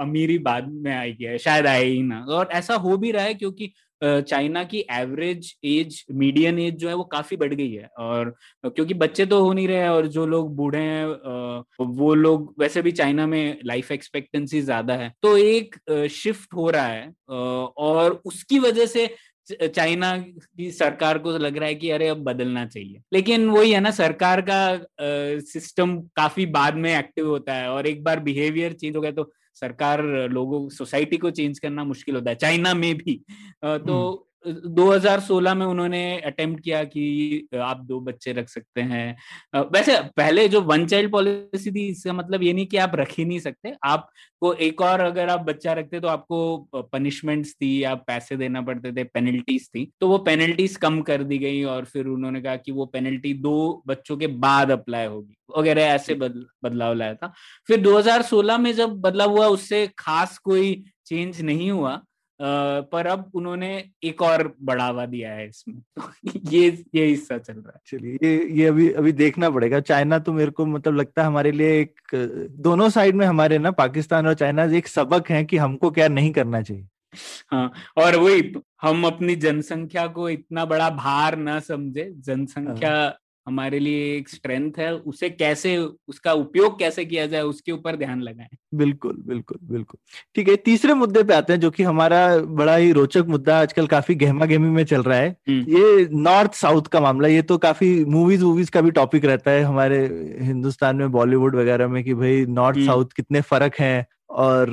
अमीरी बाद में आएगी, शायद आए ही ना। और ऐसा हो भी रहा है, क्योंकि चाइना की एवरेज एज, मीडियन एज जो है वो काफी बढ़ गई है, और क्योंकि बच्चे तो हो नहीं रहे हैं, और जो लोग बूढ़े हैं वो लोग, वैसे भी चाइना में लाइफ एक्सपेक्टेंसी ज्यादा है, तो एक शिफ्ट हो रहा है, और उसकी वजह से चाइना की सरकार को लग रहा है कि अरे अब बदलना चाहिए। लेकिन वही है ना, सरकार का सिस्टम काफी बाद में एक्टिव होता है, और एक बार बिहेवियर चेंज हो गया तो सरकार, लोगों, सोसाइटी को चेंज करना मुश्किल होता है, चाइना में भी। तो दो हज़ार सोलह में उन्होंने अटेम्प्ट किया कि आप दो बच्चे रख सकते हैं। वैसे पहले जो वन चाइल्ड पॉलिसी थी, इसका मतलब ये नहीं कि आप रख ही नहीं सकते, आपको एक और अगर आप बच्चा रखते तो आपको पनिशमेंट्स थी, आप पैसे देना पड़ते थे, पेनल्टीज थी, तो वो पेनल्टीज कम कर दी गई और फिर उन्होंने कहा कि वो पेनल्टी दो बच्चों के बाद अप्लाई होगी वगैरह, ऐसे बदलाव लाया था। फिर दो हज़ार सोलह में जब बदलाव हुआ उससे खास कोई चेंज नहीं हुआ, Uh, पर अब उन्होंने एक और बढ़ावा दिया है इसमें। ये ये हिस्सा चल रहा है। चलिए ये ये अभी अभी देखना पड़ेगा। चाइना तो मेरे को मतलब लगता है हमारे लिए एक, दोनों साइड में हमारे ना पाकिस्तान और चाइना एक सबक है कि हमको क्या नहीं करना चाहिए। हाँ, और वही हम अपनी जनसंख्या को इतना बड़ा भार ना समझे, जनसंख्या हाँ। हमारे लिए एक स्ट्रेंथ है, उसे कैसे, उसका उपयोग कैसे किया जाए उसके ऊपर ध्यान लगाएं। बिल्कुल बिल्कुल बिल्कुल ठीक है। तीसरे मुद्दे पे आते हैं जो कि हमारा बड़ा ही रोचक मुद्दा आजकल काफी गहमा गहमी में चल रहा है, ये नॉर्थ साउथ का मामला। ये तो काफी मूवीज मूवीज का भी टॉपिक रहता है हमारे हिंदुस्तान में, बॉलीवुड वगैरह में, कि भाई नॉर्थ साउथ कितने फर्क हैं और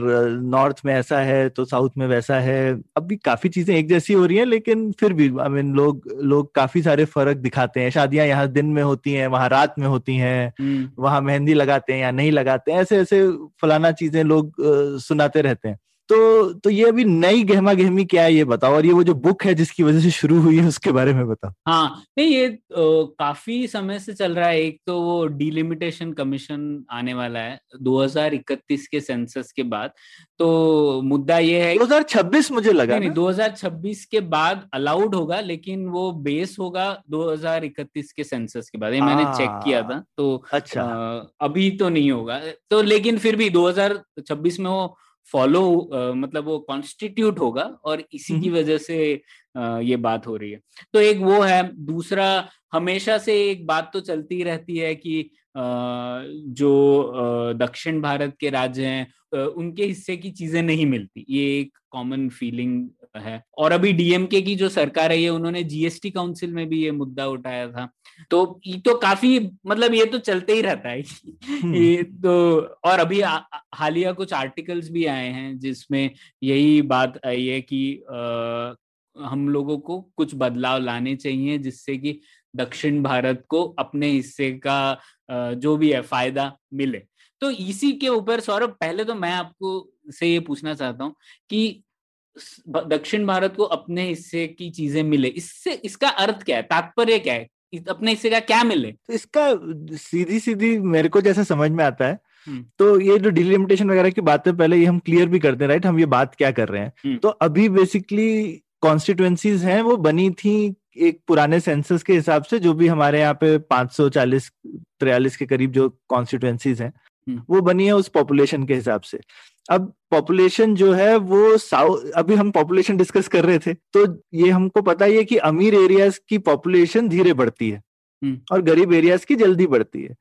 नॉर्थ में ऐसा है तो साउथ में वैसा है। अब भी काफी चीजें एक जैसी हो रही हैं लेकिन फिर भी आई मीन लोग लोग काफी सारे फर्क दिखाते हैं। शादियां यहाँ दिन में होती हैं, वहां रात में होती हैं, वहां मेहंदी लगाते हैं या नहीं लगाते हैं, ऐसे ऐसे फलाना चीजें लोग आ, सुनाते रहते हैं। तो तो ये अभी नई गहमा गहमी क्या है ये बताओ, और ये वो जो बुक है जिसकी वजह से शुरू हुई है उसके बारे में बताओ। हाँ नहीं, ये तो काफी समय से चल रहा है। एक तो वो डिलिमिटेशन कमीशन आने वाला है दो हज़ार इकतीस के सेंसस के बाद, तो मुद्दा ये है दो हज़ार छब्बीस मुझे लगा नहीं, दो हज़ार छब्बीस के बाद अलाउड होगा लेकिन वो बेस होगा दो हज़ार इकतीस के सेंसस के बाद। ये मैंने चेक किया था तो अच्छा आ, अभी तो नहीं होगा, तो लेकिन फिर भी दो हज़ार छब्बीस में वो फॉलो uh, मतलब वो कॉन्स्टिट्यूट होगा और इसी की वजह से uh, ये बात हो रही है। तो एक वो है, दूसरा हमेशा से एक बात तो चलती रहती है कि uh, जो uh, दक्षिण भारत के राज्य हैं uh, उनके हिस्से की चीजें नहीं मिलती, ये एक कॉमन फीलिंग है। और अभी डीएमके की जो सरकार है ये, उन्होंने जीएसटी काउंसिल में भी ये मुद्दा उठाया था, तो ये तो काफी मतलब ये तो चलते ही रहता है ये तो। और अभी हालिया कुछ आर्टिकल्स भी आए हैं जिसमें यही बात आई है कि आ, हम लोगों को कुछ बदलाव लाने चाहिए जिससे कि दक्षिण भारत को अपने हिस्से का आ, जो भी है फायदा मिले। तो इसी के ऊपर सौरभ, पहले तो मैं आपको से ये पूछना चाहता हूँ कि दक्षिण भारत को अपने हिस्से की चीजें मिले, इससे इसका अर्थ क्या है, तात्पर्य क्या है, अपने हिस्से का क्या मिले? तो इसका सीधी सीधी मेरे को जैसा समझ में आता है, तो ये जो डिलिमिटेशन वगैरह की बात है पहले ये हम क्लियर भी करते हैं, राइट, हम ये बात क्या कर रहे हैं। तो अभी बेसिकली कॉन्स्टिट्यूएंसीज हैं वो बनी थी एक पुराने सेंसस के हिसाब से, जो भी हमारे यहाँ पे पाँच सौ चालीस तैंतालीस के करीब जो कॉन्स्टिट्यूएंसीज हैं वो बनी है उस पॉपुलेशन के हिसाब से। अब पॉपुलेशन जो है वो साउथ, अभी हम पॉपुलेशन डिस्कस कर रहे थे, तो ये हमको पता ही है कि अमीर एरियाज की पॉपुलेशन धीरे बढ़ती है और गरीब एरियाज की जल्दी बढ़ती है।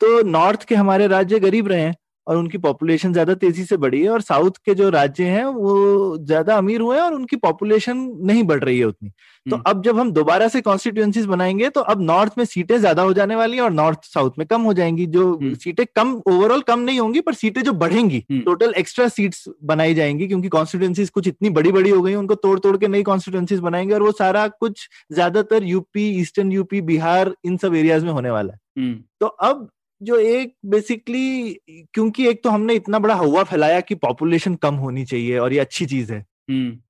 तो नॉर्थ के हमारे राज्य गरीब रहे हैं और उनकी पॉपुलेशन ज्यादा तेजी से बढ़ी है, और साउथ के जो राज्य हैं वो ज्यादा अमीर हुए हैं और उनकी पॉपुलेशन नहीं बढ़ रही है उतनी। तो अब जब हम दोबारा से कॉन्स्टिट्यूएंसीज बनाएंगे तो अब नॉर्थ में सीटें ज्यादा हो जाने वाली हैं और नॉर्थ साउथ में कम हो जाएंगी। जो सीटें कम, ओवरऑल कम नहीं होंगी पर सीटें जो बढ़ेंगी, टोटल एक्स्ट्रा सीट्स बनाई जाएंगी, क्योंकि कॉन्स्टिट्यूएंसीज कुछ इतनी बड़ी बड़ी हो गई उनको तोड़ तोड़ के नई कॉन्स्टिट्यूएंसीज बनाएंगे, और वो सारा कुछ ज्यादातर यूपी, ईस्टर्न यूपी, बिहार, इन सब एरियाज में होने वाला है। तो अब जो एक बेसिकली, क्योंकि एक तो हमने इतना बड़ा हवा फैलाया कि पॉपुलेशन कम होनी चाहिए और ये अच्छी चीज है,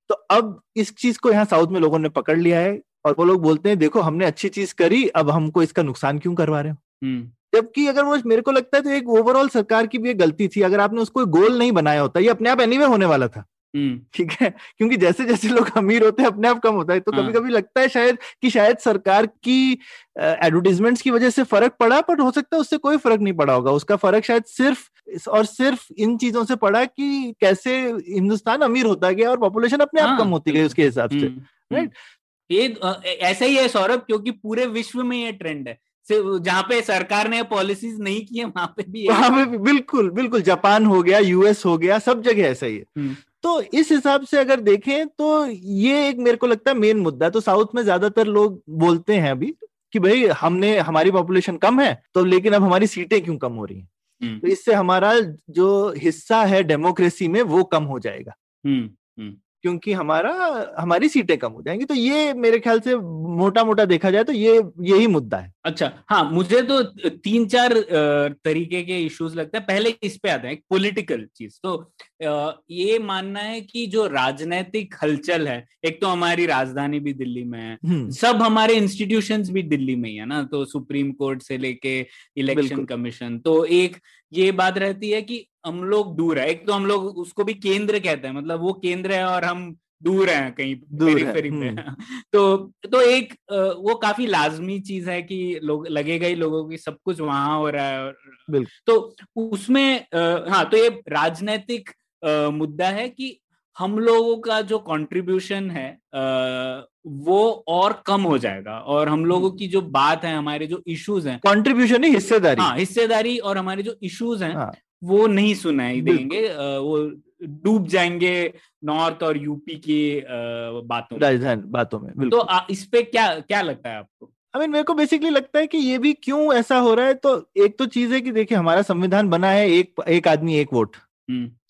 तो अब इस चीज को यहाँ साउथ में लोगों ने पकड़ लिया है और वो लोग बोलते हैं देखो हमने अच्छी चीज करी, अब हमको इसका नुकसान क्यों करवा रहे हो। जबकि अगर वो, मेरे को लगता है तो एक ओवरऑल सरकार की भी एक गलती थी, अगर आपने उसको गोल नहीं बनाया होता ये अपने आप एनीवे होने वाला था, ठीक है, क्योंकि जैसे जैसे लोग अमीर होते हैं अपने आप कम होता है। तो कभी कभी लगता है शायद कि शायद सरकार की एडवर्टाइजमेंट्स की वजह से फर्क पड़ा, पर हो सकता है उससे कोई फर्क नहीं पड़ा होगा, उसका फर्क शायद सिर्फ और सिर्फ इन चीजों से पड़ा कि कैसे हिंदुस्तान अमीर होता गया और पॉपुलेशन अपने आप कम होती गई उसके हिसाब से, राइट। ये ऐसा ही है सौरभ, क्योंकि पूरे विश्व में ये ट्रेंड है, जहाँ पे सरकार ने पॉलिसीज नहीं की है वहां पे भी, वहां पे भी बिल्कुल बिल्कुल, जापान हो गया, यूएस हो गया, सब जगह ऐसा ही है। तो इस हिसाब से अगर देखें तो ये एक, मेरे को लगता है, मेन मुद्दा। तो साउथ में ज्यादातर लोग बोलते हैं अभी कि भाई हमने, हमारी पॉपुलेशन कम है तो, लेकिन अब हमारी सीटें क्यों कम हो रही हैं, तो इससे हमारा जो हिस्सा है डेमोक्रेसी में वो कम हो जाएगा। क्योंकि हमारा हमारी सीटें कम हो जाएंगी। तो ये मेरे ख्याल से मोटा मोटा देखा जाए तो ये यही मुद्दा है। अच्छा हाँ, मुझे तो तीन चार तरीके के इश्यूज लगते हैं। पहले इस पे आते हैं एक पॉलिटिकल चीज, तो ये मानना है कि जो राजनीतिक हलचल है, एक तो हमारी राजधानी भी दिल्ली में है, सब हमारे इंस्टीट्यूशंस भी दिल्ली में ही है ना, तो सुप्रीम कोर्ट से लेके इलेक्शन कमीशन, तो एक ये बात रहती है कि हम लोग दूर है। एक तो हम लोग उसको भी केंद्र कहते हैं, मतलब वो केंद्र है और हम दूर हैं, कहीं पेरिफेरी पे हैं। तो तो एक वो काफी लाजमी चीज है कि लोग लगेगा ही लोगों की सब कुछ वहां हो रहा है। तो उसमें हाँ, तो ये राजनीतिक मुद्दा है कि हम लोगों का जो कंट्रीब्यूशन है वो और कम हो जाएगा, और हम लोगों की जो बात है, हमारे जो इश्यूज हैं, कंट्रीब्यूशन है हिस्सेदारी, हाँ हिस्सेदारी, और हमारे जो इश्यूज हैं हाँ, वो नहीं सुनाई देंगे, वो डूब जाएंगे नॉर्थ और यूपी की बातों राजधानी बातों में। तो इस पे क्या क्या लगता है आपको? I mean, मेरे को बेसिकली लगता है कि ये भी क्यों ऐसा हो रहा है। तो एक तो चीज है कि देखिए हमारा संविधान बना है एक एक आदमी एक वोट,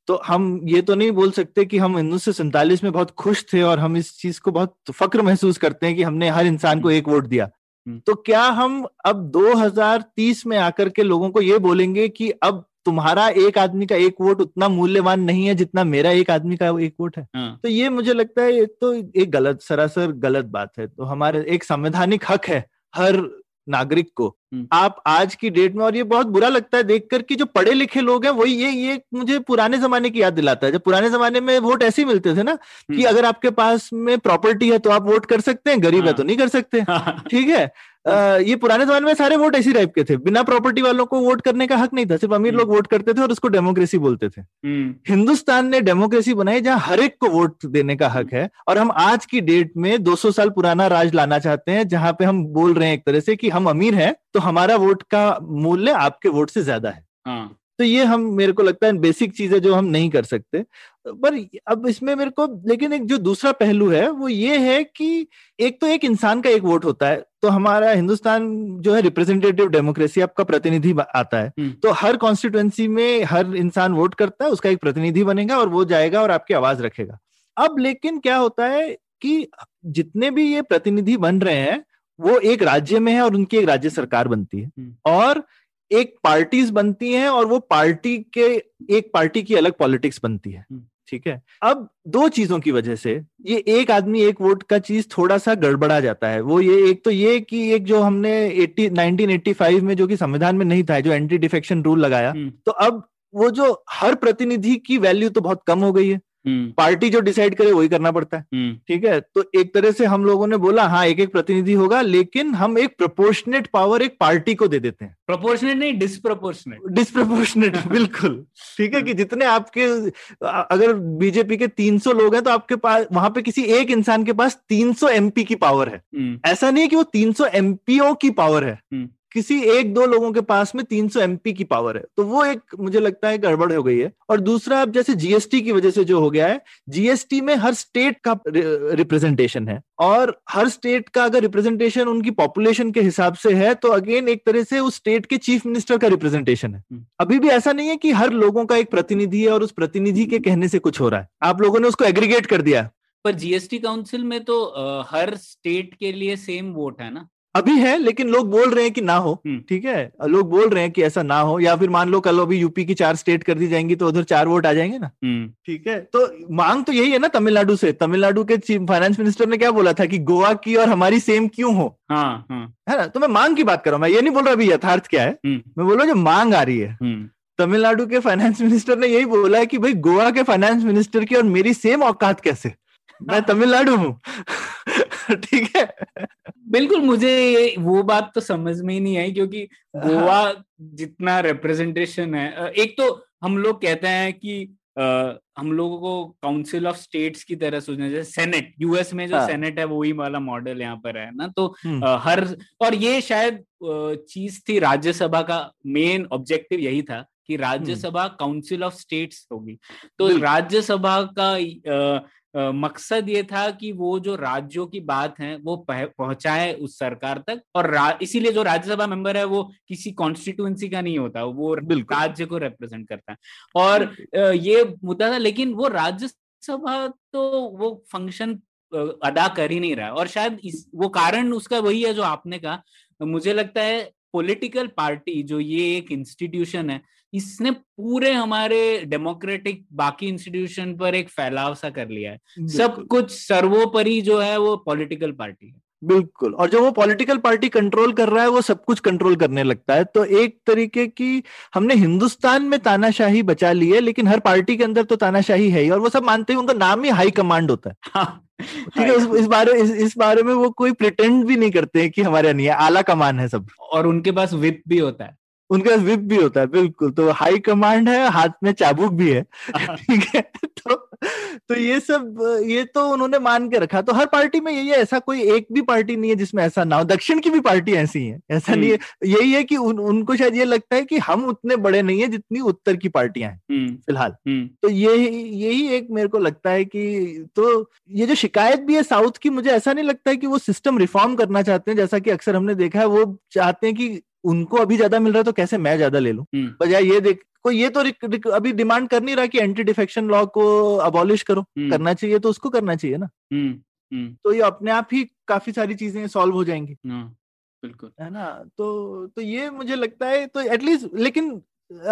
तो हम ये तो नहीं बोल सकते कि हम उन्नीस सौ सैंतालीस में बहुत खुश थे और हम इस चीज को बहुत फक्र महसूस करते हैं कि हमने हर इंसान को एक वोट दिया। तो क्या हम अब दो हज़ार तीस में आकर के लोगों को ये बोलेंगे कि अब तुम्हारा एक आदमी का एक वोट उतना मूल्यवान नहीं है जितना मेरा एक आदमी का एक वोट है? तो ये मुझे लगता है तो एक गलत सरासर गलत बात है। तो हमारे एक संवैधानिक हक है हर नागरिक को, आप आज की डेट में, और ये बहुत बुरा लगता है देखकर कि जो पढ़े लिखे लोग हैं वही, ये ये मुझे पुराने जमाने की याद दिलाता है जब पुराने जमाने में वोट ऐसे ही मिलते थे ना कि अगर आपके पास में प्रॉपर्टी है तो आप वोट कर सकते हैं, गरीब है तो नहीं कर सकते, ठीक है। आ, ये पुराने जमाने में सारे वोट ऐसी टाइप के थे, बिना प्रॉपर्टी वालों को वोट करने का हक नहीं था, सिर्फ अमीर लोग वोट करते थे और उसको डेमोक्रेसी बोलते थे। हिंदुस्तान ने डेमोक्रेसी बनाई जहां हर एक को वोट देने का हक है, और हम आज की डेट में दो सौ साल पुराना राज लाना चाहते हैं जहां पे हम बोल रहे हैं एक तरह से कि हम अमीर हैं तो हमारा वोट का मूल्य आपके वोट से ज्यादा है। तो ये हम, मेरे को लगता है बेसिक चीज है जो हम नहीं कर सकते। पर अब इसमें मेरे को लेकिन एक जो दूसरा पहलू है वो ये है कि एक तो एक इंसान का एक वोट होता है, तो हमारा हिंदुस्तान जो है रिप्रेजेंटेटिव डेमोक्रेसी, आपका प्रतिनिधि आता है, तो हर कॉन्स्टिट्यूएंसी में हर इंसान वोट करता है, उसका एक प्रतिनिधि बनेगा और वो जाएगा और आपकी आवाज रखेगा। अब लेकिन क्या होता है कि जितने भी ये प्रतिनिधि बन रहे हैं वो एक राज्य में है और उनकी एक राज्य सरकार बनती है और एक पार्टीज बनती हैं और वो पार्टी के एक पार्टी की अलग पॉलिटिक्स बनती है, ठीक है। अब दो चीजों की वजह से ये एक आदमी एक वोट का चीज थोड़ा सा गड़बड़ा जाता है। वो ये एक तो ये कि एक जो हमने अस्सी, उन्नीस सौ पचासी में जो कि संविधान में नहीं था, जो एंटी डिफेक्शन रूल लगाया, तो अब वो जो हर प्रतिनिधि की वैल्यू तो बहुत कम हो गई है, पार्टी जो डिसाइड करे वही करना पड़ता है, ठीक है। तो एक तरह से हम लोगों ने बोला हाँ एक एक प्रतिनिधि होगा, लेकिन हम एक प्रोपोर्शनेट पावर एक पार्टी को दे देते हैं। प्रोपोर्शनेट नहीं, डिस्प्रोपोर्शनेट। डिस्प्रोपोर्शनेट बिल्कुल, ठीक है, कि जितने आपके, अगर बीजेपी के तीन सौ लोग हैं तो आपके पास वहां पे किसी एक इंसान के पास तीन सौ एमपी की पावर है। ऐसा नहीं कि वो तीन सौ एमपीओ की पावर है, किसी एक दो लोगों के पास में तीन सौ एमपी की पावर है। तो वो एक, मुझे लगता है, गड़बड़ हो गई है। और दूसरा, अब जैसे जीएसटी की वजह से जो हो गया है, जीएसटी में हर स्टेट का रिप्रेजेंटेशन है और हर स्टेट का अगर रिप्रेजेंटेशन उनकी पॉपुलेशन के हिसाब से है तो अगेन एक तरह से उस स्टेट के चीफ मिनिस्टर का रिप्रेजेंटेशन है। अभी भी ऐसा नहीं है कि हर लोगों का एक प्रतिनिधि है और उस प्रतिनिधि के कहने से कुछ हो रहा है, आप लोगों ने उसको एग्रीगेट कर दिया। पर जीएसटी काउंसिल में तो हर स्टेट के लिए सेम वोट है ना? अभी है, लेकिन लोग बोल रहे हैं कि ना हो, ठीक है, लोग बोल रहे हैं कि ऐसा ना हो, या फिर मान लो कल अभी यूपी की चार स्टेट कर दी जाएंगी तो उधर चार वोट आ जाएंगे ना, ठीक है। तो मांग तो यही है ना तमिलनाडु से, तमिलनाडु के चीफ फाइनेंस मिनिस्टर ने क्या बोला था कि गोवा की और हमारी सेम क्यों हो, हाँ, हाँ। है ना। तो मैं मांग की बात कर रहा हूं, मैं ये नहीं बोल रहा अभी यथार्थ क्या है, मैं बोल रहा हूं जो मांग आ रही है। तमिलनाडु के फाइनेंस मिनिस्टर ने यही बोला है कि भाई गोवा के फाइनेंस मिनिस्टर की और मेरी सेम औकात कैसे, मैं तमिलनाडु हूँ, ठीक है। बिल्कुल, मुझे ये वो बात तो समझ में ही नहीं आई, क्योंकि गोवा जितना रिप्रेजेंटेशन है, एक तो हम लोग कहते हैं कि आ, हम लोगों को काउंसिल ऑफ स्टेट्स की तरह सोचना चाहिए। सेनेट, यूएस में जो हाँ। सेनेट है वही वाला मॉडल यहाँ पर है ना, तो आ, हर, और ये शायद चीज थी, राज्यसभा का मेन ऑब्जेक्टिव यही था कि राज्यसभा काउंसिल ऑफ स्टेट्स होगी। तो राज्यसभा का आ, Uh, मकसद ये था कि वो जो राज्यों की बात है वो पह, पहुंचाए उस सरकार तक, और इसीलिए जो राज्यसभा मेंबर है वो किसी कॉन्स्टिट्यूएंसी का नहीं होता, वो राज्य को रिप्रेजेंट करता है, और uh, ये मुद्दा था। लेकिन वो राज्य सभा तो वो फंक्शन अदा कर ही नहीं रहा है। और शायद इस, वो कारण उसका वही है जो आपने कहा। मुझे लगता है पॉलिटिकल पार्टी जो ये एक इंस्टीट्यूशन है, इसने पूरे हमारे डेमोक्रेटिक बाकी इंस्टीट्यूशन पर एक फैलाव सा कर लिया है। सब कुछ सर्वोपरि जो है वो पॉलिटिकल पार्टी है। बिल्कुल। और जब वो पॉलिटिकल पार्टी कंट्रोल कर रहा है वो सब कुछ कंट्रोल करने लगता है। तो एक तरीके की हमने हिंदुस्तान में तानाशाही बचा ली है, लेकिन हर पार्टी के अंदर तो तानाशाही है ही। और वो सब मानते हैं, उनका नाम ही हाई कमांड होता है। हाँ। ठीक है, इस बारे इस, इस बारे में वो कोई प्रिटेंड भी नहीं करते हैं कि हमारे नहीं है, आला कमान है सब। और उनके पास विप भी होता है, उनके पास विप भी होता है। बिल्कुल। तो हाई कमांड है, हाथ में चाबुक भी है। ठीक है, तो तो ये सब ये तो उन्होंने मान के रखा। तो हर पार्टी में यही है, ऐसा कोई एक भी पार्टी नहीं है जिसमें ऐसा ना हो। दक्षिण की भी पार्टी ऐसी है, ऐसा नहीं है। यही है कि उन, उनको शायद ये लगता है कि हम उतने बड़े नहीं है जितनी उत्तर की पार्टियां हैं फिलहाल। तो ये यही एक मेरे को लगता है कि तो ये जो शिकायत भी है साउथ की, मुझे ऐसा नहीं लगता है कि वो सिस्टम रिफॉर्म करना चाहते हैं। जैसा कि अक्सर हमने देखा है, वो चाहते हैं कि उनको अभी ज्यादा मिल रहा है तो कैसे मैं ज्यादा ले लूं, बजाय ये देख कोई ये तो रिक, रिक, अभी डिमांड कर नहीं रहा कि एंटी डिफेक्शन लॉ को अबॉलिश करो। करना चाहिए तो उसको करना चाहिए ना। हुँ, हुँ. तो ये अपने आप ही काफी सारी चीजें सॉल्व हो जाएंगी। बिल्कुल, है ना। तो तो ये मुझे लगता है, तो एटलीस्ट, लेकिन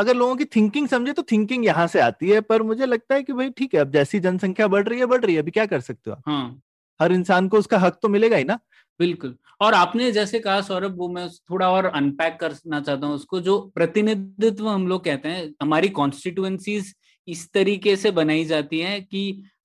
अगर लोगों की थिंकिंग समझे तो थिंकिंग यहाँ से आती है। पर मुझे लगता है कि भाई ठीक है, अब जैसी जनसंख्या बढ़ रही है बढ़ रही है अभी क्या कर सकते हो आप। हर इंसान को उसका हक तो मिलेगा ही ना। बिल्कुल। और आपने जैसे कहा सौरभ, वो मैं थोड़ा और अनपैक करना चाहता हूँ उसको। जो प्रतिनिधित्व हम लोग कहते हैं, हमारी कॉन्स्टिट्यूएंसीज इस तरीके से बनाई जाती हैं कि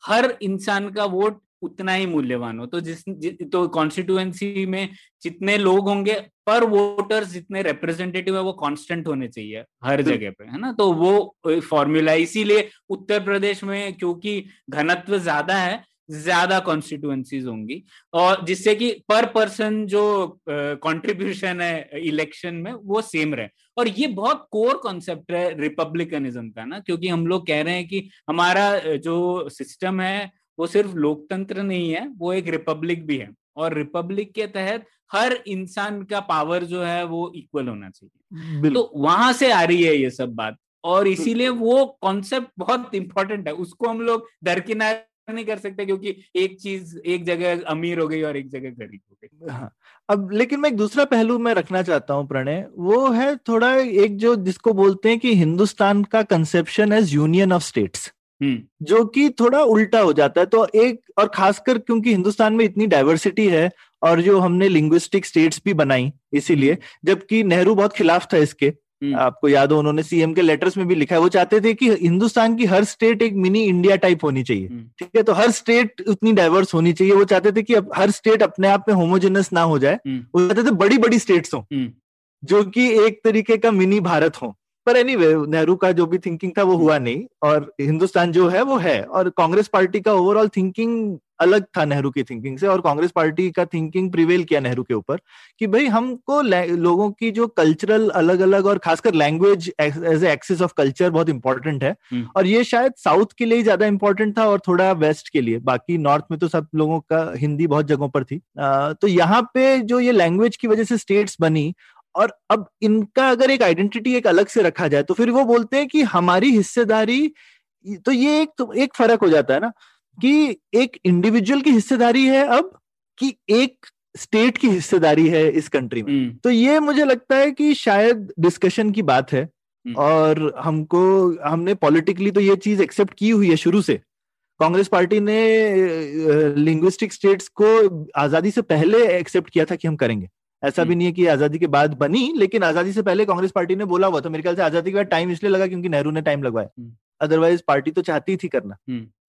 हर इंसान का वोट उतना ही मूल्यवान हो। तो जिस जि, तो कॉन्स्टिट्यूएंसी में जितने लोग होंगे पर वोटर्स जितने रिप्रेजेंटेटिव है वो कांस्टेंट होने चाहिए हर जगह पे, है ना। तो वो फॉर्मूला, इसीलिए उत्तर प्रदेश में क्योंकि घनत्व ज्यादा है, ज्यादा कॉन्स्टिट्यूएंसीज होंगी, और जिससे कि पर पर्सन जो कंट्रीब्यूशन है इलेक्शन में वो सेम रहे। और ये बहुत कोर कॉन्सेप्ट है रिपब्लिकनिज्म का ना, क्योंकि हम लोग कह रहे हैं कि हमारा जो सिस्टम है वो सिर्फ लोकतंत्र नहीं है, वो एक रिपब्लिक भी है। और रिपब्लिक के तहत हर इंसान का पावर जो है वो इक्वल होना चाहिए। तो वहां से आ रही है ये सब बात, और इसीलिए वो कॉन्सेप्ट बहुत इंपॉर्टेंट है। उसको हम लोग दरकिनार नहीं कर सकते क्योंकि एक चीज एक जगह अमीर हो गई और एक जगह गरीब हो गई। हाँ। अब लेकिन मैं एक दूसरा पहलू मैं रखना चाहता हूँ प्रणय, वो है थोड़ा एक जो जिसको बोलते हैं कि हिंदुस्तान का conception as union of states, जो कि थोड़ा उल्टा हो जाता है। तो एक, और खासकर क्योंकि हिंदुस्तान में इतनी डाइवर्सिटी है और जो हमने लिंग्विस्टिक स्टेट्स भी बनाई, इसीलिए, जबकि नेहरू बहुत खिलाफ था इसके। आपको याद हो उन्होंने सीएम के लेटर्स में भी लिखा है, वो चाहते थे कि हिंदुस्तान की हर स्टेट एक मिनी इंडिया टाइप होनी चाहिए। ठीक है, तो हर स्टेट उतनी डाइवर्स होनी चाहिए। वो चाहते थे कि हर स्टेट अपने आप में होमोजेनस ना हो जाए, वो चाहते थे बड़ी बड़ी स्टेट्स हो जो कि एक तरीके का मिनी भारत हो। पर एनीवे, नेहरू का जो भी थिंकिंग था वो हुआ नहीं, और हिंदुस्तान जो है वो है। और कांग्रेस पार्टी का ओवरऑल थिंकिंग अलग था नेहरू की थिंकिंग से, और कांग्रेस पार्टी का थिंकिंग प्रिवेल किया नेहरू के ऊपर कि भाई हमको लोगों की जो कल्चरल अलग अलग, और खासकर language as a axis of culture बहुत इंपॉर्टेंट है। और ये शायद साउथ के लिए ज्यादा इंपॉर्टेंट था और थोड़ा वेस्ट के लिए। बाकी नॉर्थ में तो सब लोगों का हिंदी बहुत जगहों पर थी। आ, तो यहाँ पे जो ये लैंग्वेज की वजह से स्टेट्स बनी, और अब इनका अगर एक आइडेंटिटी एक अलग से रखा जाए तो फिर वो बोलते हैं कि हमारी हिस्सेदारी, तो ये एक तो एक फर्क हो जाता है ना कि एक इंडिविजुअल की हिस्सेदारी है अब कि एक स्टेट की हिस्सेदारी है इस कंट्री में। तो ये मुझे लगता है कि शायद डिस्कशन की बात है, और हमको हमने पॉलिटिकली तो ये चीज एक्सेप्ट की हुई है शुरू से। कांग्रेस पार्टी ने लिंग्विस्टिक स्टेट्स को आजादी से पहले एक्सेप्ट किया था कि हम करेंगे, ऐसा भी नहीं है कि आजादी के बाद बनी, लेकिन आजादी से पहले कांग्रेस पार्टी ने बोला हुआ। तो मेरे ख्याल से आजादी के बाद टाइम इसलिए लगा क्योंकि नेहरू ने टाइम लगवाया, अदरवाइज पार्टी तो चाहती थी करना।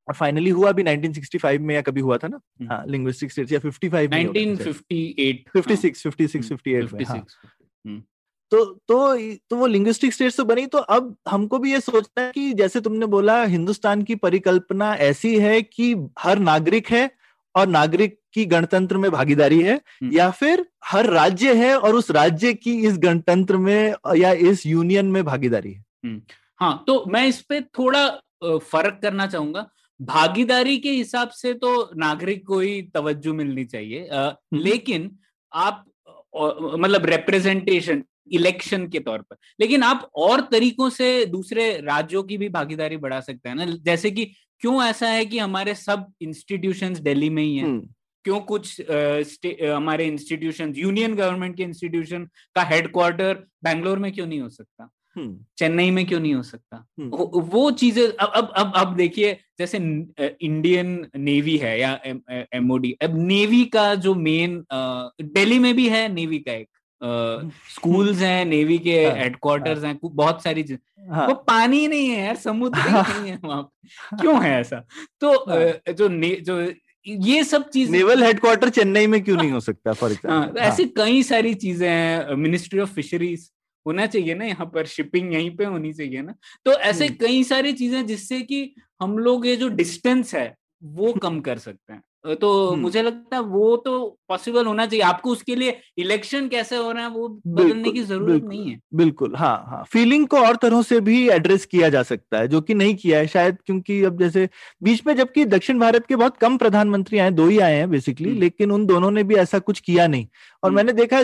और फाइनली हुआ भी नाइनटीन सिक्सटी फाइव में, या कभी हुआ था ना। हाँ, लिंग्विस्टिक स्टेट्स, या पचपन में, उनसठ, छप्पन, छप्पन, अट्ठावन। तो तो तो वो लिंग्विस्टिक स्टेट्स तो बनी। तो अब हमको भी ये सोचना है कि जैसे तुमने बोला, हिंदुस्तान की परिकल्पना ऐसी है कि हर नागरिक है और नागरिक की गणतंत्र में भागीदारी है, या फिर हर राज्य है और उस राज्य की इस गणतंत्र में या इस यूनियन में भागीदारी है। हाँ, तो मैं इस पे थोड़ा फर्क करना चाहूंगा। भागीदारी के हिसाब से तो नागरिक को ही तवज्जो मिलनी चाहिए, आ, लेकिन आप मतलब रिप्रेजेंटेशन इलेक्शन के तौर पर, लेकिन आप और तरीकों से दूसरे राज्यों की भी भागीदारी बढ़ा सकते हैं ना। जैसे कि क्यों ऐसा है कि हमारे सब इंस्टीट्यूशंस दिल्ली में ही हैं? क्यों कुछ आ, हमारे इंस्टीट्यूशंस, यूनियन गवर्नमेंट के इंस्टीट्यूशन का हेडक्वार्टर बैंगलोर में क्यों नहीं हो सकता, चेन्नई में क्यों नहीं हो सकता? वो चीजें अब अब अब अब देखिए, जैसे इंडियन नेवी है या एमओडी, अब नेवी का जो मेन दिल्ली में भी है, नेवी का एक स्कूल्स हैं, नेवी के हेडक्वार्टर्स हैं, बहुत सारी चीजें, वो पानी नहीं है यार, समुद्र नहीं है वहां पे, क्यों है ऐसा? तो जो जो ये सब चीजें, नेवल हेडक्वार्टर चेन्नई में क्यों नहीं हो सकता फॉर एग्जांपल? ऐसी कई सारी चीजें हैं। मिनिस्ट्री ऑफ फिशरीज होना चाहिए ना यहाँ पर, शिपिंग यहीं पे होनी चाहिए ना। तो ऐसे कई सारी चीजें जिससे कि हम लोग ये जो डिस्टेंस है वो कम कर सकते हैं। तो मुझे लगता है वो तो पॉसिबल होना चाहिए। आपको उसके लिए इलेक्शन कैसे हो रहा है वो बदलने की जरूरत नहीं है। बिल्कुल, हाँ हाँ, फीलिंग को और तरह से भी एड्रेस किया जा सकता है, जो कि नहीं किया है शायद, क्योंकि अब जैसे बीच में, जबकि दक्षिण भारत के बहुत कम प्रधानमंत्री आए, दो ही आए हैं बेसिकली, लेकिन उन दोनों ने भी ऐसा कुछ किया नहीं। और मैंने देखा,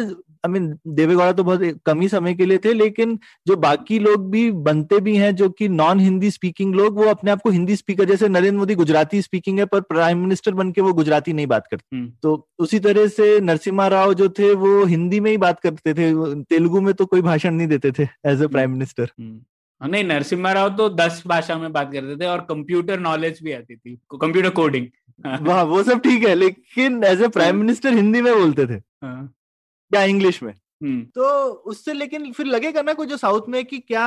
आई मीन देवेगौड़ा तो बहुत कम ही समय के लिए थे, लेकिन जो बाकी लोग भी बनते भी हैं जो कि नॉन हिंदी स्पीकिंग लोग, वो अपने आप को हिंदी स्पीकर, जैसे नरेंद्र मोदी गुजराती स्पीकिंग है पर प्राइम मिनिस्टर बन के वो गुजराती नहीं बात करते, तो उसी तरह से नरसिम्हा राव जो थे वो हिंदी में ही बात करते थे, तेलुगु में तो कोई भाषण नहीं देते थे एज ए प्राइम मिनिस्टर। नहीं, नरसिम्हा राव तो दस भाषा में बात करते थे और कंप्यूटर नॉलेज भी आती थी, कंप्यूटर कोडिंग, वाह, वो सब ठीक है, लेकिन as a prime minister Hindi में बोलते थे या इंग्लिश में। तो उससे लेकिन फिर लगेगा ना को जो साउथ में कि क्या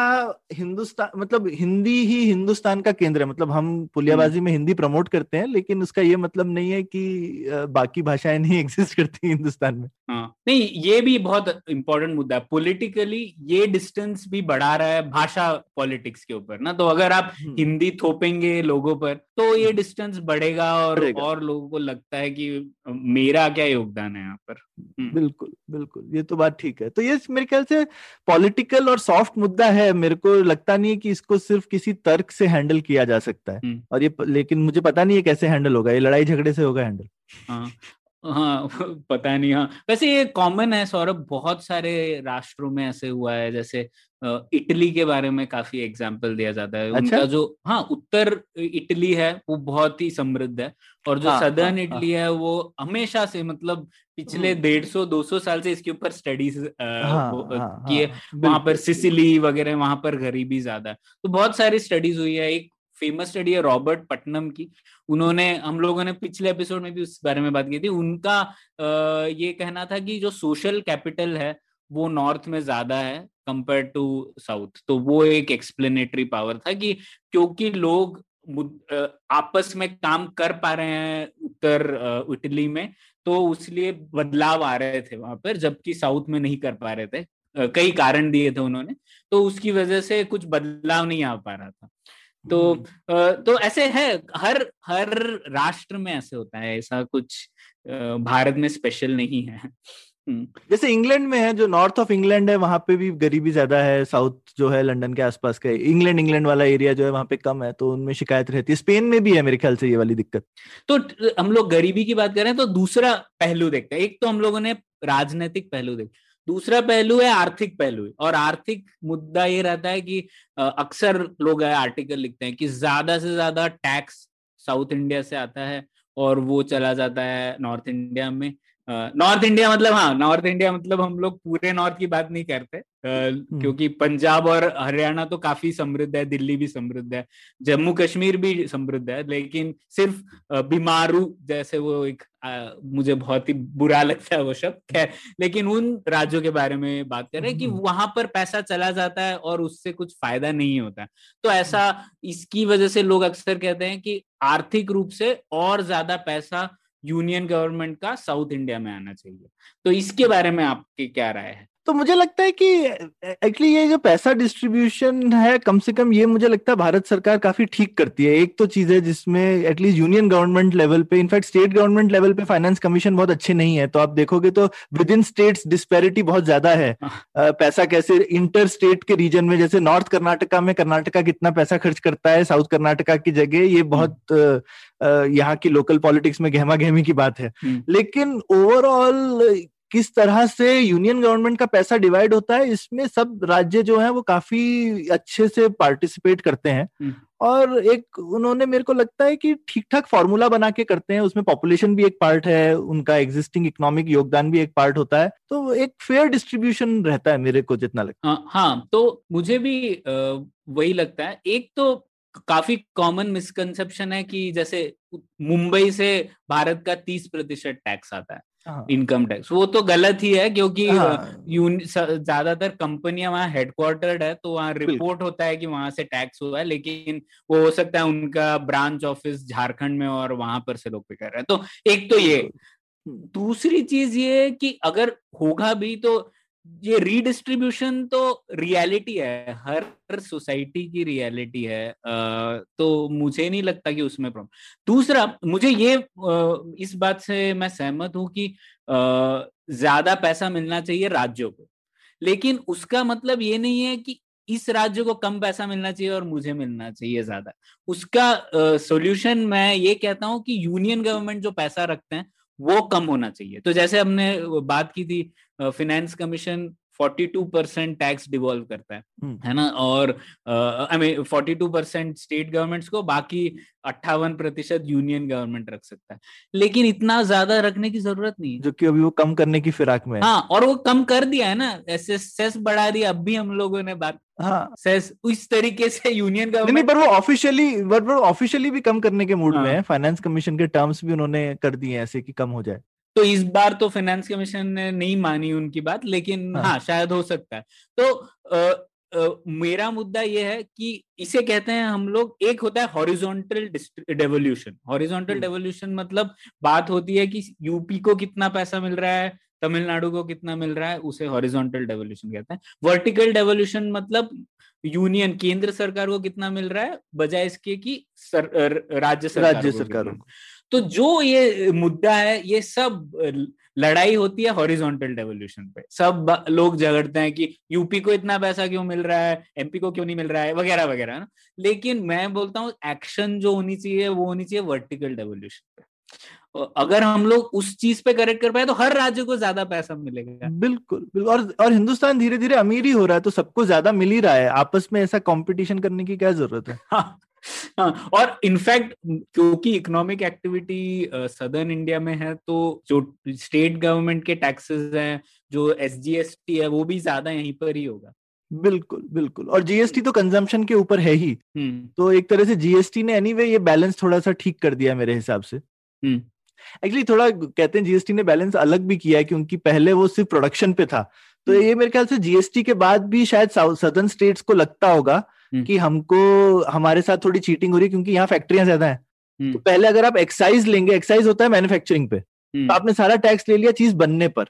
हिंदुस्तान, मतलब हिंदी ही हिंदुस्तान का केंद्र है, मतलब हम पुलियाबाजी में हिंदी प्रमोट करते हैं लेकिन उसका ये मतलब नहीं है कि बाकी भाषाएं नहीं एग्जिस्ट करती हिंदुस्तान में। हाँ, नहीं, ये भी बहुत इंपॉर्टेंट मुद्दा है पॉलिटिकली, ये डिस्टेंस भी बढ़ा रहा है भाषा पॉलिटिक्स के ऊपर ना। तो अगर आप हिंदी थोपेंगे लोगों पर तो ये डिस्टेंस बढ़ेगा और और लोगों को लगता है कि मेरा क्या योगदान है यहाँ पर। बिल्कुल बिल्कुल, ये तो बात ठीक है। तो ये मेरे ख्याल से पॉलिटिकल और सॉफ्ट मुद्दा है, मेरे को लगता नहीं है कि इसको सिर्फ किसी तर्क से हैंडल किया जा सकता है। और ये, लेकिन मुझे पता नहीं है कैसे हैंडल होगा, ये लड़ाई झगड़े से होगा हैंडल। हाँ हाँ, पता नहीं। हाँ, वैसे ये कॉमन है सौरभ, बहुत सारे राष्ट्रों में ऐसे हुआ है, जैसे इटली के बारे में काफी एग्जाम्पल दिया जाता है। अच्छा? उनका जो, हाँ, उत्तर इटली है वो बहुत ही समृद्ध है और जो हाँ, सदर्न हाँ, इटली हाँ, है वो हमेशा से, मतलब पिछले डेढ़ सौ दो सौ साल से इसके ऊपर स्टडीज किए। वहां पर सिसिली वगैरह, वहां पर गरीबी ज्यादा है, तो बहुत सारी स्टडीज हुई है। एक फेमस स्टडी है रॉबर्ट पटनम की, उन्होंने, हम लोगों ने पिछले एपिसोड में भी उस बारे में बात की थी। उनका आ, ये कहना था कि जो सोशल कैपिटल है वो नॉर्थ में ज्यादा है कंपेयर टू साउथ। तो वो एक एक्सप्लेनेटरी पावर था कि क्योंकि लोग आपस में काम कर पा रहे हैं उत्तर इटली में, तो उसलिए बदलाव आ रहे थे वहां पर, जबकि साउथ में नहीं कर पा रहे थे। कई कारण दिए थे उन्होंने, तो उसकी वजह से कुछ बदलाव नहीं आ पा रहा था। तो तो ऐसे है, हर हर राष्ट्र में ऐसे होता है, ऐसा कुछ भारत में स्पेशल नहीं है। जैसे इंग्लैंड में है, जो नॉर्थ ऑफ इंग्लैंड है वहां पे भी गरीबी ज्यादा है, साउथ जो है लंदन के आसपास का, इंग्लैंड इंग्लैंड वाला एरिया जो है वहां पे कम है, तो उनमें शिकायत रहती है। स्पेन में भी है मेरे ख्याल से ये वाली दिक्कत। तो हम लोग गरीबी की बात कर रहे हैं, तो दूसरा पहलू देखते हैं। एक तो हम लोगों ने राजनीतिक पहलू देखा, दूसरा पहलू है आर्थिक पहलू। और आर्थिक मुद्दा ये रहता है कि अक्सर लोग आर्टिकल लिखते हैं कि ज्यादा से ज्यादा टैक्स साउथ इंडिया से आता है और वो चला जाता है नॉर्थ इंडिया में। नॉर्थ इंडिया मतलब, हाँ, नॉर्थ इंडिया मतलब हम लोग पूरे नॉर्थ की बात नहीं करते, क्योंकि पंजाब और हरियाणा तो काफी समृद्ध है, दिल्ली भी समृद्ध है, जम्मू कश्मीर भी समृद्ध है, लेकिन सिर्फ बीमारू, जैसे वो एक आ, मुझे बहुत ही बुरा लगता है वो शब्द है, लेकिन उन राज्यों के बारे में बात कर रहे हैं कि वहां पर पैसा चला जाता है और उससे कुछ फायदा नहीं होता है। तो ऐसा, इसकी वजह से लोग अक्सर कहते हैं कि आर्थिक रूप से और ज्यादा पैसा यूनियन गवर्नमेंट का साउथ इंडिया में आना चाहिए। तो इसके बारे में आपकी क्या राय है? तो मुझे लगता है कि एक्चुअली ये जो पैसा डिस्ट्रीब्यूशन है, कम से कम ये मुझे लगता है भारत सरकार काफी ठीक करती है। एक तो चीज है जिसमें एटलीस्ट यूनियन गवर्नमेंट लेवल पे, इनफैक्ट स्टेट गवर्नमेंट लेवल पे फाइनेंस कमीशन बहुत अच्छे नहीं है। तो आप देखोगे तो विद इन स्टेट्स डिस्पैरिटी बहुत ज्यादा है। आ, पैसा कैसे इंटर स्टेट के रीजन में, जैसे नॉर्थ कर्नाटका में कर्नाटका कितना पैसा खर्च करता है साउथ कर्नाटका की जगह, ये बहुत यहाँ की लोकल पॉलिटिक्स में गहमा गहमी की बात है। लेकिन ओवरऑल किस तरह से यूनियन गवर्नमेंट का पैसा डिवाइड होता है, इसमें सब राज्य जो है वो काफी अच्छे से पार्टिसिपेट करते हैं। और एक उन्होंने मेरे को लगता है कि ठीक ठाक फॉर्मूला बना के करते हैं, उसमें पॉपुलेशन भी एक पार्ट है, उनका एग्जिस्टिंग इकोनॉमिक योगदान भी एक पार्ट होता है, तो एक फेयर डिस्ट्रीब्यूशन रहता है मेरे को जितना लगता है। हाँ, तो मुझे भी वही लगता है। एक तो काफी कॉमन मिसकंसेप्शन है कि जैसे मुंबई से भारत का तीस प्रतिशत टैक्स आता है इनकम टैक्स, वो तो गलत ही है क्योंकि ज्यादातर कंपनियां वहाँ हेडक्वार्टर्ड है तो वहाँ रिपोर्ट होता है कि वहां से टैक्स हुआ है, लेकिन वो हो सकता है उनका ब्रांच ऑफिस झारखंड में और वहां पर से लोग पे कर रहे हैं। तो एक तो ये, दूसरी चीज ये कि अगर होगा भी तो ये रीडिस्ट्रीब्यूशन तो रियलिटी है, हर सोसाइटी की रियलिटी है, तो मुझे नहीं लगता कि उसमें प्रॉब्लम। दूसरा, मुझे ये इस बात से मैं सहमत हूं कि ज्यादा पैसा मिलना चाहिए राज्यों को, लेकिन उसका मतलब ये नहीं है कि इस राज्य को कम पैसा मिलना चाहिए और मुझे मिलना चाहिए ज्यादा। उसका सोल्यूशन मैं ये कहता हूँ कि यूनियन गवर्नमेंट जो पैसा रखते हैं वो कम होना चाहिए। तो जैसे हमने बात की थी, फाइनेंस कमीशन बयालीस परसेंट टैक्स डिवॉल्व करता है, है ना, और आई मीन बयालीस परसेंट स्टेट गवर्नमेंट्स को, बाकी अट्ठावन प्रतिशत यूनियन गवर्नमेंट रख सकता है, लेकिन इतना ज्यादा रखने की जरूरत नहीं, जो कि अभी वो कम करने की फिराक में है। हाँ, और वो कम कर दिया है ना, ऐसे सेस बढ़ा दिया, अब भी हम लोगों ने बात हाँ सेस उस तरीके से यूनियन गवर्नमेंट नहीं, पर वो ऑफिशियली बट वो ऑफिशियली भी कम करने के मूड में है। फाइनेंस कमीशन के टर्म्स भी उन्होंने कर दिए ऐसे कि कम हो जाए। तो इस बार तो फाइनेंस कमीशन ने नहीं मानी उनकी बात, लेकिन हाँ, हाँ शायद हो सकता है। तो आ, आ, मेरा मुद्दा यह है कि इसे कहते हैं हम लोग, एक होता है हॉरिजॉन्टल डेवोल्यूशन। हॉरिजॉन्टल डेवोल्यूशन मतलब बात होती है कि यूपी को कितना पैसा मिल रहा है, तमिलनाडु को कितना मिल रहा है, उसे हॉरिजॉन्टल डेवोल्यूशन कहते हैं। वर्टिकल डेवोल्यूशन मतलब यूनियन, केंद्र सरकार को कितना मिल रहा है बजाय इसके कि राज्य सरकार। तो जो ये मुद्दा है, ये सब लड़ाई होती है हॉरिजॉन्टल डेवोल्यूशन पे। सब लोग झगड़ते हैं कि यूपी को इतना पैसा क्यों मिल रहा है, एमपी को क्यों नहीं मिल रहा है, वगैरह वगैरह ना। लेकिन मैं बोलता हूँ एक्शन जो होनी चाहिए वो होनी चाहिए वर्टिकल डेवोल्यूशन पे। अगर हम लोग उस चीज पे करेक्ट कर पाए तो हर राज्य को ज्यादा पैसा मिलेगा। बिल्कुल, बिल्कुल। और, और हिंदुस्तान धीरे धीरे अमीर ही हो रहा है, तो सबको ज्यादा मिल ही रहा है, आपस में ऐसा कॉम्पिटिशन करने की क्या जरूरत है। हाँ, और इनफैक्ट क्योंकि इकोनॉमिक एक्टिविटी सदर्न इंडिया में है, तो जो स्टेट गवर्नमेंट के टैक्सेस हैं, जो एसजीएसटी है, वो भी ज्यादा यहीं पर ही होगा। बिल्कुल, बिल्कुल। और जीएसटी तो कंजम्पशन के ऊपर है ही, तो एक तरह से जीएसटी ने एनीवे ये बैलेंस थोड़ा सा ठीक कर दिया मेरे हिसाब से। एक्चुअली थोड़ा कहते हैं जीएसटी ने बैलेंस अलग भी किया है, क्योंकि पहले वो सिर्फ प्रोडक्शन पे था, तो ये मेरे ख्याल से जीएसटी के बाद भी शायद सदर्न स्टेट्स को लगता होगा कि हमको हमारे साथ थोड़ी चीटिंग हो रही है, क्योंकि यहाँ फैक्ट्रियां ज्यादा हैं। तो पहले अगर आप एक्साइज लेंगे, एक्साइज होता है मैन्युफैक्चरिंग पे, तो आपने सारा टैक्स ले लिया चीज बनने पर।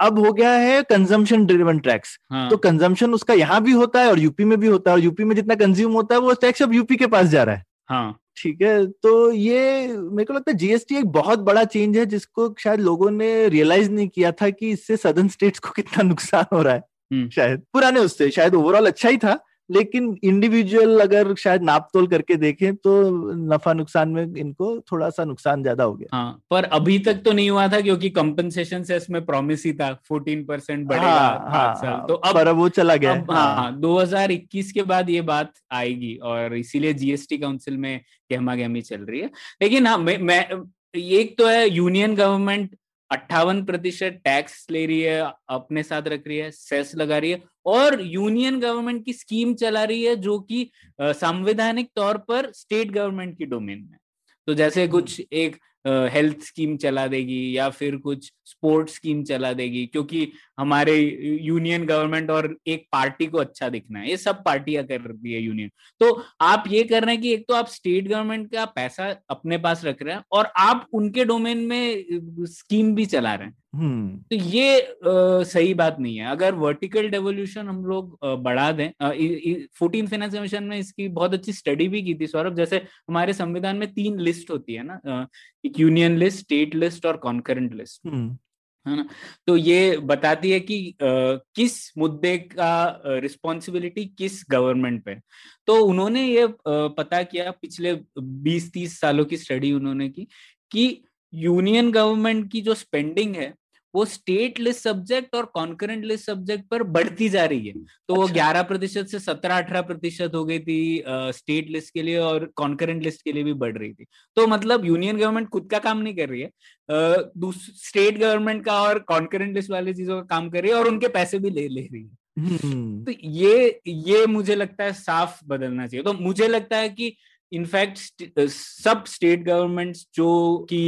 अब हो गया है कंजम्पशन ड्रिवन टैक्स, तो कंजम्पशन उसका यहाँ भी होता है और यूपी में भी होता है, और यूपी में जितना कंज्यूम होता है वो टैक्स अब यूपी के पास जा रहा है। हाँ, ठीक है। तो ये मेरे को लगता है जीएसटी एक बहुत बड़ा चेंज है, जिसको शायद लोगों ने रियलाइज नहीं किया था कि इससे सदर्न स्टेट्स को कितना नुकसान हो रहा है। शायद पुराने उससे शायद ओवरऑल अच्छा ही था, लेकिन इंडिविजुअल अगर शायद नाप तोल करके देखें तो नफा नुकसान में इनको थोड़ा सा नुकसान ज्यादा हो गया। हाँ, पर अभी तक तो नहीं हुआ था क्योंकि कंपनसेशन से इसमें प्रॉमिस ही था चौदह परसेंट बढ़ेगा। हाँ, हाँ, हाँ, तो अब पर वो चला गया। अब, हाँ, हाँ, दो हज़ार इक्कीस के बाद ये बात आएगी, और इसीलिए जीएसटी काउंसिल में गहमा गहमी चल रही है। लेकिन हाँ, मैं, मैं एक तो है यूनियन गवर्नमेंट अट्ठावन प्रतिशत टैक्स ले रही है, अपने साथ रख रही है, सेस लगा रही है, और यूनियन गवर्नमेंट की स्कीम चला रही है जो कि संवैधानिक तौर पर स्टेट गवर्नमेंट की डोमेन में। तो जैसे कुछ एक हेल्थ स्कीम चला देगी या फिर कुछ स्पोर्ट्स स्कीम चला देगी, क्योंकि हमारे यूनियन गवर्नमेंट और एक पार्टी को अच्छा दिखना है, ये सब पार्टियां कर रही है यूनियन। तो आप ये कर रहे हैं कि एक तो आप स्टेट गवर्नमेंट का पैसा अपने पास रख रहे हैं और आप उनके डोमेन में स्कीम भी चला रहे हैं। तो ये आ, सही बात नहीं है। अगर वर्टिकल डेवोल्यूशन हम लोग आ, बढ़ा दें, फोर्टीन फाइनेंस कमीशन ने इसकी बहुत अच्छी स्टडी भी की थी सौरभ। जैसे हमारे संविधान में तीन लिस्ट होती है ना, आ, एक यूनियन लिस्ट, स्टेट लिस्ट और कॉन्करेंट लिस्ट, है ना। तो ये बताती है कि आ, किस मुद्दे का रिस्पॉन्सिबिलिटी किस गवर्नमेंट पे। तो उन्होंने ये आ, पता किया, पिछले बीस तीस सालों की स्टडी उन्होंने की कि यूनियन गवर्नमेंट की जो स्पेंडिंग है वो स्टेट लिस्ट सब्जेक्ट और कॉन्करेंट लिस्ट सब्जेक्ट पर बढ़ती जा रही है। तो अच्छा। वो ग्यारह प्रतिशत से सत्रह अठारह प्रतिशत हो गई थी स्टेट लिस्ट के लिए और कॉन्करेंट लिस्ट के लिए भी बढ़ रही थी। तो मतलब यूनियन गवर्नमेंट खुद का काम नहीं कर रही है, स्टेट गवर्नमेंट का और कॉन्करेंट लिस्ट वाली चीजों का काम कर रही है और उनके पैसे भी ले ले रही है। तो ये ये मुझे लगता है साफ बदलना चाहिए। तो मुझे लगता है कि इनफैक्ट सब स्टेट गवर्नमेंट्स जो कि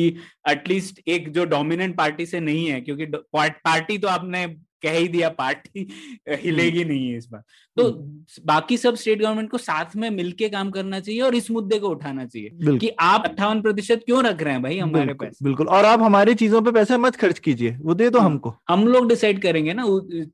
एटलीस्ट एक जो डोमिनेंट पार्टी से नहीं है, क्योंकि पार्टी तो आपने कह ही दिया, पार्टी हिलेगी नहीं है इस बार, तो बाकी सब स्टेट गवर्नमेंट को साथ में मिलके काम करना चाहिए और इस मुद्दे को उठाना चाहिए कि आप अट्ठावन प्रतिशत क्यों रख रहे हैं भाई हमारे पैसे। बिल्कुल, और आप हमारी चीजों पे पैसे मत खर्च कीजिए, वो दे दो हमको, हम लोग डिसाइड करेंगे ना।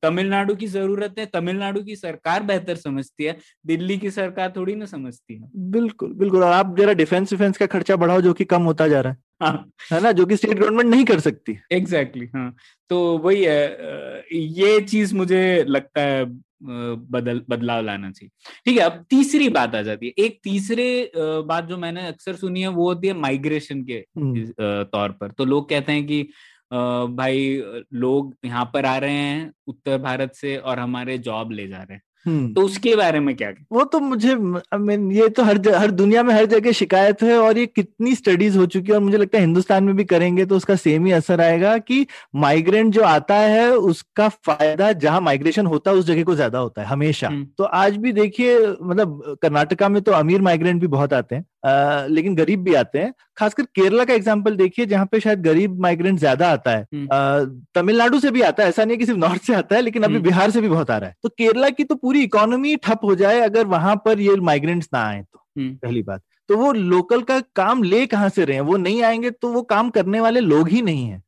तमिलनाडु की जरूरत है, तमिलनाडु की सरकार बेहतर समझती है, दिल्ली की सरकार थोड़ी ना समझती है। बिल्कुल बिल्कुल, और आप जरा डिफेंस डिफेंस का खर्चा बढ़ाओ जो कि कम होता जा रहा है, हाँ है ना, जो कि स्टेट गवर्नमेंट नहीं कर सकती। एग्जैक्टली, हाँ, तो वही है, ये चीज मुझे लगता है बदल बदलाव लाना चाहिए। ठीक है, अब तीसरी बात आ जाती है। एक तीसरे बात जो मैंने अक्सर सुनी है वो होती है माइग्रेशन के तौर पर। तो लोग कहते हैं कि भाई लोग यहाँ पर आ रहे हैं उत्तर भारत से और हमारे जॉब ले जा रहे हैं, तो उसके बारे में क्या? वो तो मुझे I mean, ये तो हर हर दुनिया में हर जगह शिकायत है और ये कितनी स्टडीज हो चुकी है और मुझे लगता है हिंदुस्तान में भी करेंगे तो उसका सेम ही असर आएगा कि माइग्रेंट जो आता है उसका फायदा जहां माइग्रेशन होता है उस जगह को ज्यादा होता है हमेशा। तो आज भी देखिए, मतलब कर्नाटका में तो अमीर माइग्रेंट भी बहुत आते हैं, आ, लेकिन गरीब भी आते हैं। खासकर केरला का एग्जाम्पल देखिए जहाँ पे शायद गरीब माइग्रेंट ज्यादा आता है। तमिलनाडु से भी आता है, ऐसा नहीं कि सिर्फ नॉर्थ से आता है, लेकिन अभी बिहार से भी बहुत आ रहा है। तो केरला की तो पूरी इकोनॉमी ठप हो जाए अगर वहां पर ये माइग्रेंट्स ना आए तो, पहली बात। तो वो लोकल का काम ले कहां से रहे हैं? वो नहीं आएंगे तो वो काम करने वाले लोग ही नहीं है।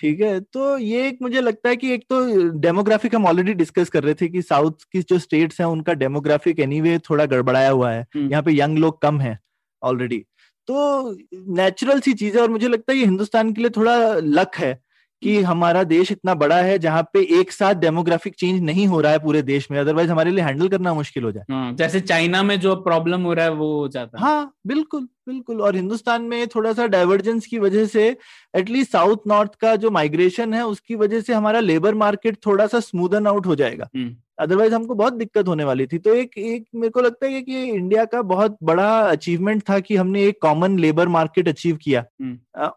ठीक है, तो ये एक मुझे लगता है कि एक तो डेमोग्राफिक हम ऑलरेडी डिस्कस कर रहे थे कि साउथ की जो स्टेट्स हैं उनका डेमोग्राफिक एनीवे थोड़ा गड़बड़ाया हुआ है, यहाँ पे यंग लोग कम है ऑलरेडी, तो नेचुरल सी चीज है। और मुझे लगता है ये हिंदुस्तान के लिए थोड़ा लक है कि हमारा देश इतना बड़ा है जहाँ पे एक साथ डेमोग्राफिक चेंज नहीं हो रहा है पूरे देश में, अदरवाइज हमारे लिए हैंडल करना मुश्किल हो जाए। जैसे चाइना में जो प्रॉब्लम हो रहा है वो हो जाता है। हाँ बिल्कुल बिल्कुल, और हिंदुस्तान में थोड़ा सा डाइवर्जेंस की वजह से एटलीस्ट साउथ नॉर्थ का जो माइग्रेशन है उसकी वजह से हमारा लेबर मार्केट थोड़ा सा स्मूदन आउट हो जाएगा, अदरवाइज हमको बहुत दिक्कत होने वाली थी। तो एक एक मेरे को लगता है कि इंडिया का बहुत बड़ा अचीवमेंट था कि हमने एक कॉमन लेबर मार्केट अचीव किया,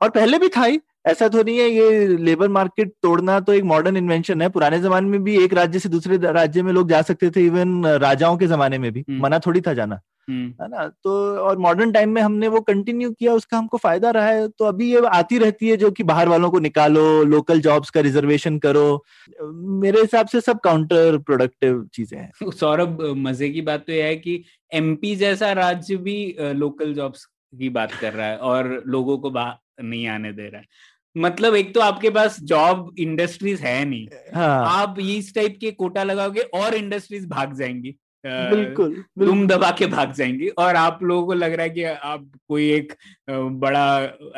और पहले भी था ही, ऐसा तो नहीं है। ये लेबर मार्केट तोड़ना तो एक मॉडर्न इन्वेंशन है, पुराने जमाने में भी एक राज्य से दूसरे राज्य में लोग जा सकते थे, इवन राजाओं के जमाने में भी मना थोड़ी था जाना, है ना। तो और मॉडर्न टाइम में हमने वो कंटिन्यू किया, उसका हमको फायदा रहा है। तो अभी ये आती रहती है जो कि बाहर वालों को निकालो, लोकल जॉब्स का रिजर्वेशन करो, मेरे हिसाब से सब काउंटर प्रोडक्टिव चीजें हैं। सौरभ, मजे की बात तो यह है कि एमपी जैसा राज्य भी लोकल जॉब्स की बात कर रहा है और लोगों को नहीं आने दे रहा है। मतलब एक तो आपके पास जॉब इंडस्ट्रीज है नहीं, हाँ। आप इस टाइप के कोटा लगाओगे और इंडस्ट्रीज भाग जाएंगी, बिल्कुल दुम दबा के भाग जाएंगी, और आप लोगों को लग रहा है कि आप कोई एक बड़ा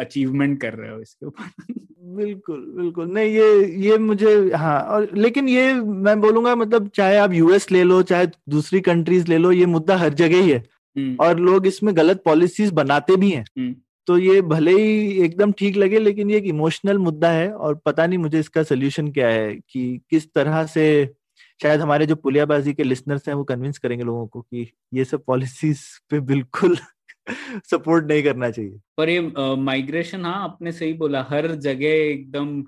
अचीवमेंट कर रहे हो इसके ऊपर। बिल्कुल बिल्कुल, नहीं ये ये मुझे हाँ, और लेकिन ये मैं बोलूंगा, मतलब चाहे आप यूएस ले लो चाहे दूसरी कंट्रीज ले लो, ये मुद्दा हर जगह ही है और लोग इसमें गलत पॉलिसीज बनाते भी हैं। तो ये भले ही एकदम ठीक लगे, लेकिन ये एक इमोशनल मुद्दा है और पता नहीं मुझे इसका सोल्यूशन क्या है कि किस तरह से शायद हमारे जो पुलियाबाजी के लिसनर्स हैं वो कन्विंस करेंगे लोगों को कि ये सब पॉलिसीज पे बिल्कुल सपोर्ट नहीं करना चाहिए। पर ये माइग्रेशन, हाँ आपने सही बोला, हर जगह एकदम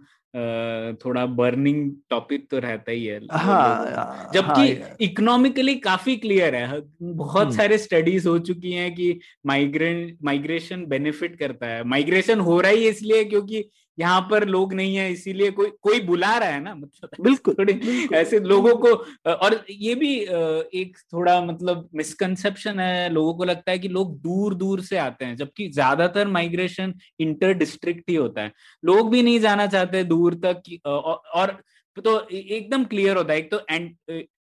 थोड़ा बर्निंग टॉपिक तो रहता ही है। हाँ, जबकि इकोनॉमिकली काफी क्लियर है, बहुत सारे स्टडीज हो चुकी हैं कि माइग्रेंट माइग्रेशन बेनिफिट करता है। माइग्रेशन हो रहा है इसलिए क्योंकि यहाँ पर लोग नहीं है, इसीलिए कोई कोई बुला रहा है ना, मतलब बिल्कुल थोड़े ऐसे लोगों को। और ये भी एक थोड़ा मतलब मिसकंसेप्शन है, लोगों को लगता है कि लोग दूर दूर से आते हैं, जबकि ज्यादातर माइग्रेशन इंटर डिस्ट्रिक्ट ही होता है। लोग भी नहीं जाना चाहते दूर तक, और तो एकदम क्लियर होता है। एक तो एंड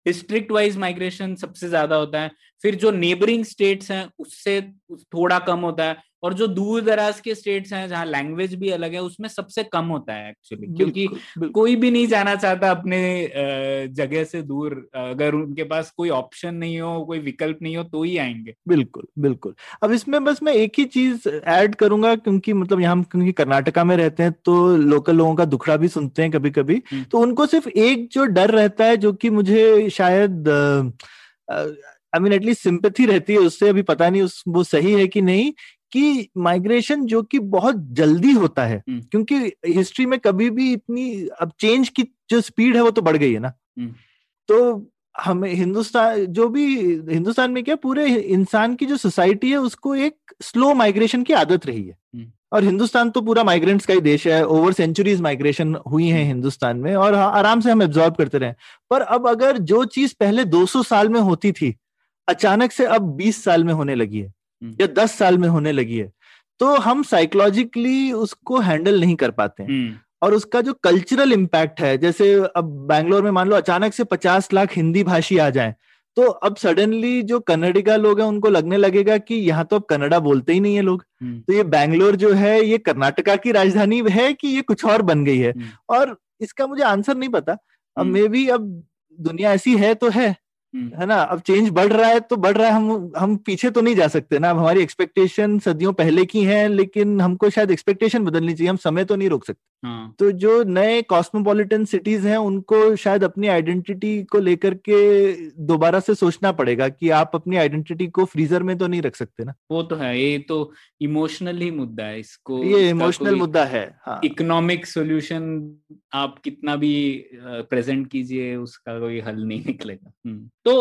डिस्ट्रिक्ट वाइज माइग्रेशन सबसे ज्यादा होता है, फिर जो नेबरिंग स्टेट्स हैं उससे थोड़ा कम होता है, और जो दूर दराज के स्टेट्स हैं जहाँ लैंग्वेज भी अलग है उसमें सबसे कम होता है एक्चुअली, क्योंकि कोई भी नहीं जाना चाहता अपने जगह से दूर, अगर उनके पास कोई ऑप्शन नहीं हो, कोई विकल्प नहीं हो तो ही आएंगे। बिल्कुल बिल्कुल। अब इसमें बस मैं एक ही चीज ऐड करूंगा, क्योंकि मतलब यहाँ क्योंकि कर्नाटका में रहते हैं तो लोकल लोगों का दुखड़ा भी सुनते हैं कभी कभी, तो उनको सिर्फ एक जो डर रहता है जो कि मुझे शायद आई मीन एटलीस्ट सिंपैथी रहती है उससे, अभी पता नहीं उस वो सही है कि नहीं, कि माइग्रेशन जो कि बहुत जल्दी होता है, क्योंकि हिस्ट्री में कभी भी इतनी अब चेंज की जो स्पीड है वो तो बढ़ गई है ना, तो हमें हिंदुस्तान जो भी हिंदुस्तान में क्या पूरे इंसान की जो सोसाइटी है उसको एक स्लो माइग्रेशन की आदत रही है, और हिंदुस्तान तो पूरा माइग्रेंट्स का ही देश है, ओवर सेंचुरीज माइग्रेशन हुई है हिंदुस्तान में और आराम से हम एब्जॉर्ब करते रहे। पर अब अगर जो चीज पहले दो सौ साल में होती थी अचानक से अब बीस साल में होने लगी है या दस साल में होने लगी है, तो हम साइकोलॉजिकली उसको हैंडल नहीं कर पाते हैं। और उसका जो कल्चरल इम्पैक्ट है, जैसे अब बैंगलोर में मान लो अचानक से पचास लाख हिंदी भाषी आ जाए, तो अब सडनली जो कन्नडिगा लोग हैं उनको लगने लगेगा कि यहाँ तो अब कन्नडा बोलते ही नहीं है लोग, तो ये बैंगलोर जो है ये कर्नाटका की राजधानी है कि ये कुछ और बन गई है, और इसका मुझे आंसर नहीं पता। अब मे बी अब दुनिया ऐसी है तो है है ना, अब चेंज बढ़ रहा है तो बढ़ रहा है, हम हम पीछे तो नहीं जा सकते ना, अब हमारी एक्सपेक्टेशन सदियों पहले की है, लेकिन हमको शायद एक्सपेक्टेशन बदलनी चाहिए, हम समय तो नहीं रोक सकते। हाँ। तो जो नए कॉस्मोपॉलिटन सिटीज हैं उनको शायद अपनी आइडेंटिटी को लेकर के दोबारा से सोचना पड़ेगा कि आप अपनी आइडेंटिटी को फ्रीजर में तो नहीं रख सकते ना। वो तो है, ये तो इमोशनल ही मुद्दा है, इसको ये इमोशनल मुद्दा है। हाँ। इकोनॉमिक सोल्यूशन आप कितना भी प्रेजेंट कीजिए उसका कोई हल नहीं निकलेगा। तो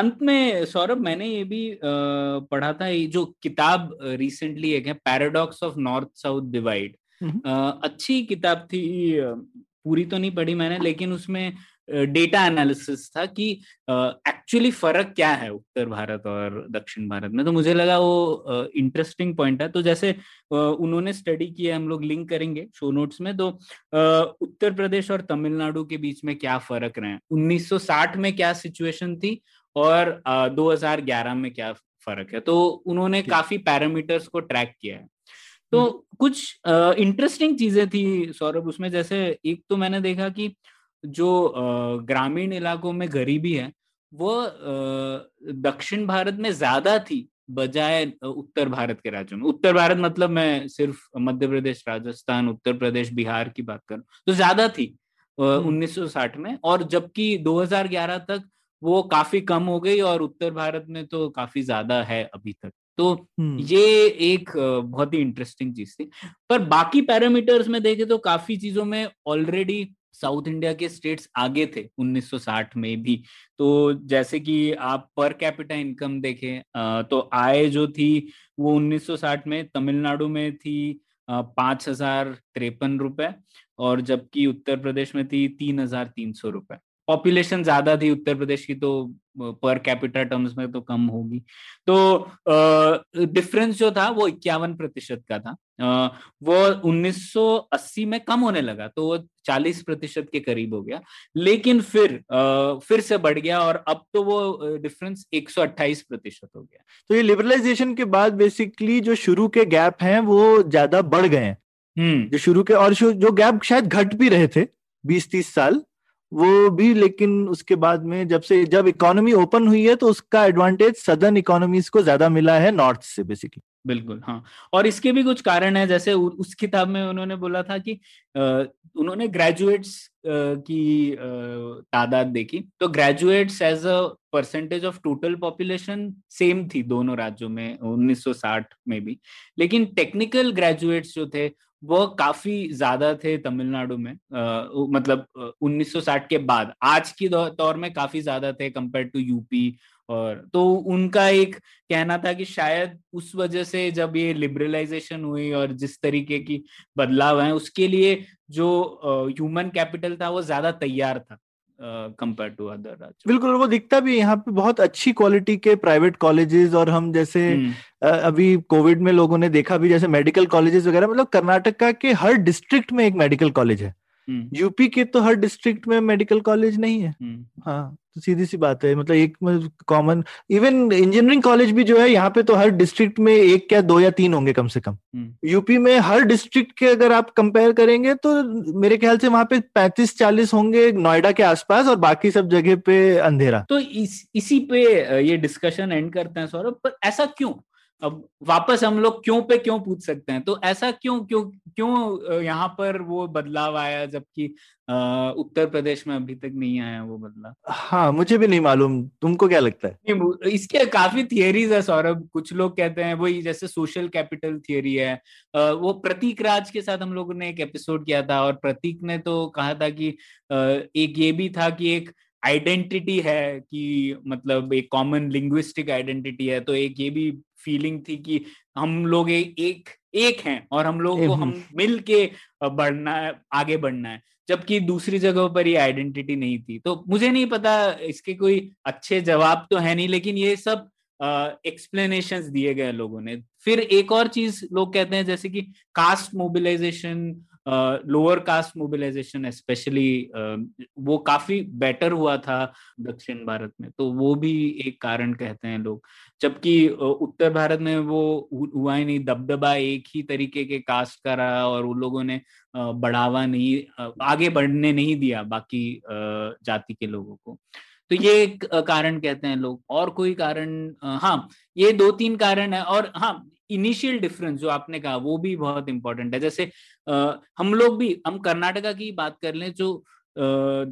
अंत में सौरभ, मैंने ये भी पढ़ा था, ये जो किताब रिसेंटली एक है paradox of north south divide, अच्छी किताब थी, पूरी तो नहीं पढ़ी मैंने, लेकिन उसमें डेटा एनालिसिस था कि एक्चुअली फर्क क्या है उत्तर भारत और दक्षिण भारत में, तो मुझे लगा वो इंटरेस्टिंग पॉइंट है। तो जैसे उन्होंने स्टडी किया, हम लोग लिंक करेंगे शो नोट्स में, तो उत्तर प्रदेश और तमिलनाडु के बीच में क्या फर्क रहे, उन्नीस सौ साठ में क्या सिचुएशन थी और दो हज़ार ग्यारह में क्या फर्क है, तो उन्होंने काफी पैरामीटर्स को ट्रैक किया है। तो कुछ इंटरेस्टिंग चीजें थी सौरभ उसमें, जैसे एक तो मैंने देखा कि जो ग्रामीण इलाकों में गरीबी है वो दक्षिण भारत में ज्यादा थी बजाय उत्तर भारत के राज्यों में। उत्तर भारत मतलब मैं सिर्फ मध्य प्रदेश, राजस्थान, उत्तर प्रदेश, बिहार की बात करूं तो ज्यादा थी उन्नीस सौ साठ में, और जबकि दो हज़ार ग्यारह तक वो काफी कम हो गई और उत्तर भारत में तो काफी ज्यादा है अभी तक। तो ये एक बहुत ही इंटरेस्टिंग चीज थी। पर बाकी पैरामीटर्स में देखे तो काफी चीजों में ऑलरेडी साउथ इंडिया के स्टेट्स आगे थे उन्नीस सौ साठ में भी। तो जैसे कि आप पर कैपिटा इनकम देखें तो आय जो थी वो उन्नीस सौ साठ में तमिलनाडु में थी पाँच हजार तिरपन रुपए और जबकि उत्तर प्रदेश में थी तीन हजार तीन सौ रुपए। पॉपुलेशन ज्यादा थी उत्तर प्रदेश की तो पर कैपिटा टर्म्स में तो कम होगी, तो डिफरेंस जो था वो इक्यावन प्रतिशत का था। आ, वो उन्नीस सौ अस्सी में कम होने लगा तो वो चालीस प्रतिशत के करीब हो गया, लेकिन फिर आ, फिर से बढ़ गया और अब तो वो डिफरेंस एक सौ अट्ठाईस प्रतिशत हो गया। तो ये लिबरलाइजेशन के बाद बेसिकली जो शुरू के गैप हैं वो ज्यादा बढ़ गए हैं, जो शुरू के और जो गैप शायद घट भी रहे थे बीस तीस साल वो भी, लेकिन उसके बाद में जब से जब इकोनॉमी ओपन हुई है तो उसका एडवांटेज सदर्न इकोनॉमीज को ज्यादा मिला है नॉर्थ से बेसिकली। बिल्कुल हाँ, और इसके भी कुछ कारण है, जैसे उ, उस किताब में उन्होंने बोला था कि आ, उन्होंने ग्रेजुएट्स की तादाद देखी तो graduates as a percentage of total population same थी दोनों राज्यों में उन्नीस सौ साठ में भी, लेकिन टेक्निकल ग्रेजुएट्स जो थे वो काफी ज्यादा थे तमिलनाडु में, आ, मतलब उन्नीस सौ साठ के बाद आज की दौर में काफी ज्यादा थे कंपेयर टू यूपी, और तो उनका एक कहना था कि शायद उस वजह से जब ये लिबरलाइजेशन हुई और जिस तरीके की बदलाव है उसके लिए जो ह्यूमन कैपिटल था वो ज्यादा तैयार था कंपेयर टू अदर राज्य। बिल्कुल, वो दिखता भी यहाँ पे बहुत अच्छी क्वालिटी के प्राइवेट कॉलेजेस, और हम जैसे अभी कोविड में लोगों ने देखा भी जैसे मेडिकल कॉलेजेस वगैरह, मतलब कर्नाटका के हर डिस्ट्रिक्ट में एक मेडिकल कॉलेज है यूपी के तो हर डिस्ट्रिक्ट में मेडिकल कॉलेज नहीं है। हाँ, तो सीधी सी बात है, मतलब एक कॉमन इवन इंजीनियरिंग कॉलेज भी जो है यहाँ पे तो हर डिस्ट्रिक्ट में एक क्या दो या तीन होंगे कम से कम। यूपी में हर डिस्ट्रिक्ट के अगर आप कंपेयर करेंगे तो मेरे ख्याल से वहाँ पे पैंतीस चालीस होंगे नोएडा के आसपास, और बाकी सब जगह पे अंधेरा। तो इस, इसी पे ये डिस्कशन एंड करते हैं सौरभ, पर ऐसा क्यों? अब वापस हम लोग क्यों पे क्यों पूछ सकते हैं, तो ऐसा क्यों क्यों क्यों यहाँ पर वो बदलाव आया जबकि उत्तर प्रदेश में अभी तक नहीं आया वो बदलाव? हाँ, मुझे भी नहीं मालूम, तुमको क्या लगता है? इसके काफी थियरीज है सौरभ। कुछ लोग कहते हैं वही जैसे सोशल कैपिटल थियरी है, वो प्रतीक राज के साथ हम लोगों ने एक एपिसोड किया था और प्रतीक ने तो कहा था कि एक ये भी था कि एक आइडेंटिटी है, कि मतलब एक कॉमन लिंग्विस्टिक आइडेंटिटी है, तो एक ये भी फीलिंग थी कि हम लोग एक एक हैं और हम लोग को हम मिल के बढ़ना है, आगे बढ़ना है, जबकि दूसरी जगहों पर ये आइडेंटिटी नहीं थी। तो मुझे नहीं पता, इसके कोई अच्छे जवाब तो है नहीं, लेकिन ये सब एक्सप्लेनेशंस दिए गए लोगों ने। फिर एक और चीज लोग कहते हैं जैसे कि caste mobilisation, lower caste mobilisation specially, वो काफी बेटर हुआ था दक्षिण भारत में, तो वो भी एक कारण कहते हैं लोग, जबकि उत्तर भारत में वो हुआ ही नहीं, दबदबा एक ही तरीके के कास्ट का रहा और उन लोगों ने बढ़ावा नहीं, आगे बढ़ने नहीं दिया बाकी जाति के लोगों को। तो ये एक कारण कहते हैं लोग, और कोई कारण? हाँ, ये दो तीन कारण है। और हाँ, इनिशियल डिफरेंस जो आपने कहा वो भी बहुत इंपॉर्टेंट है। जैसे आ, हम लोग भी, हम कर्नाटका की बात कर लें, जो आ,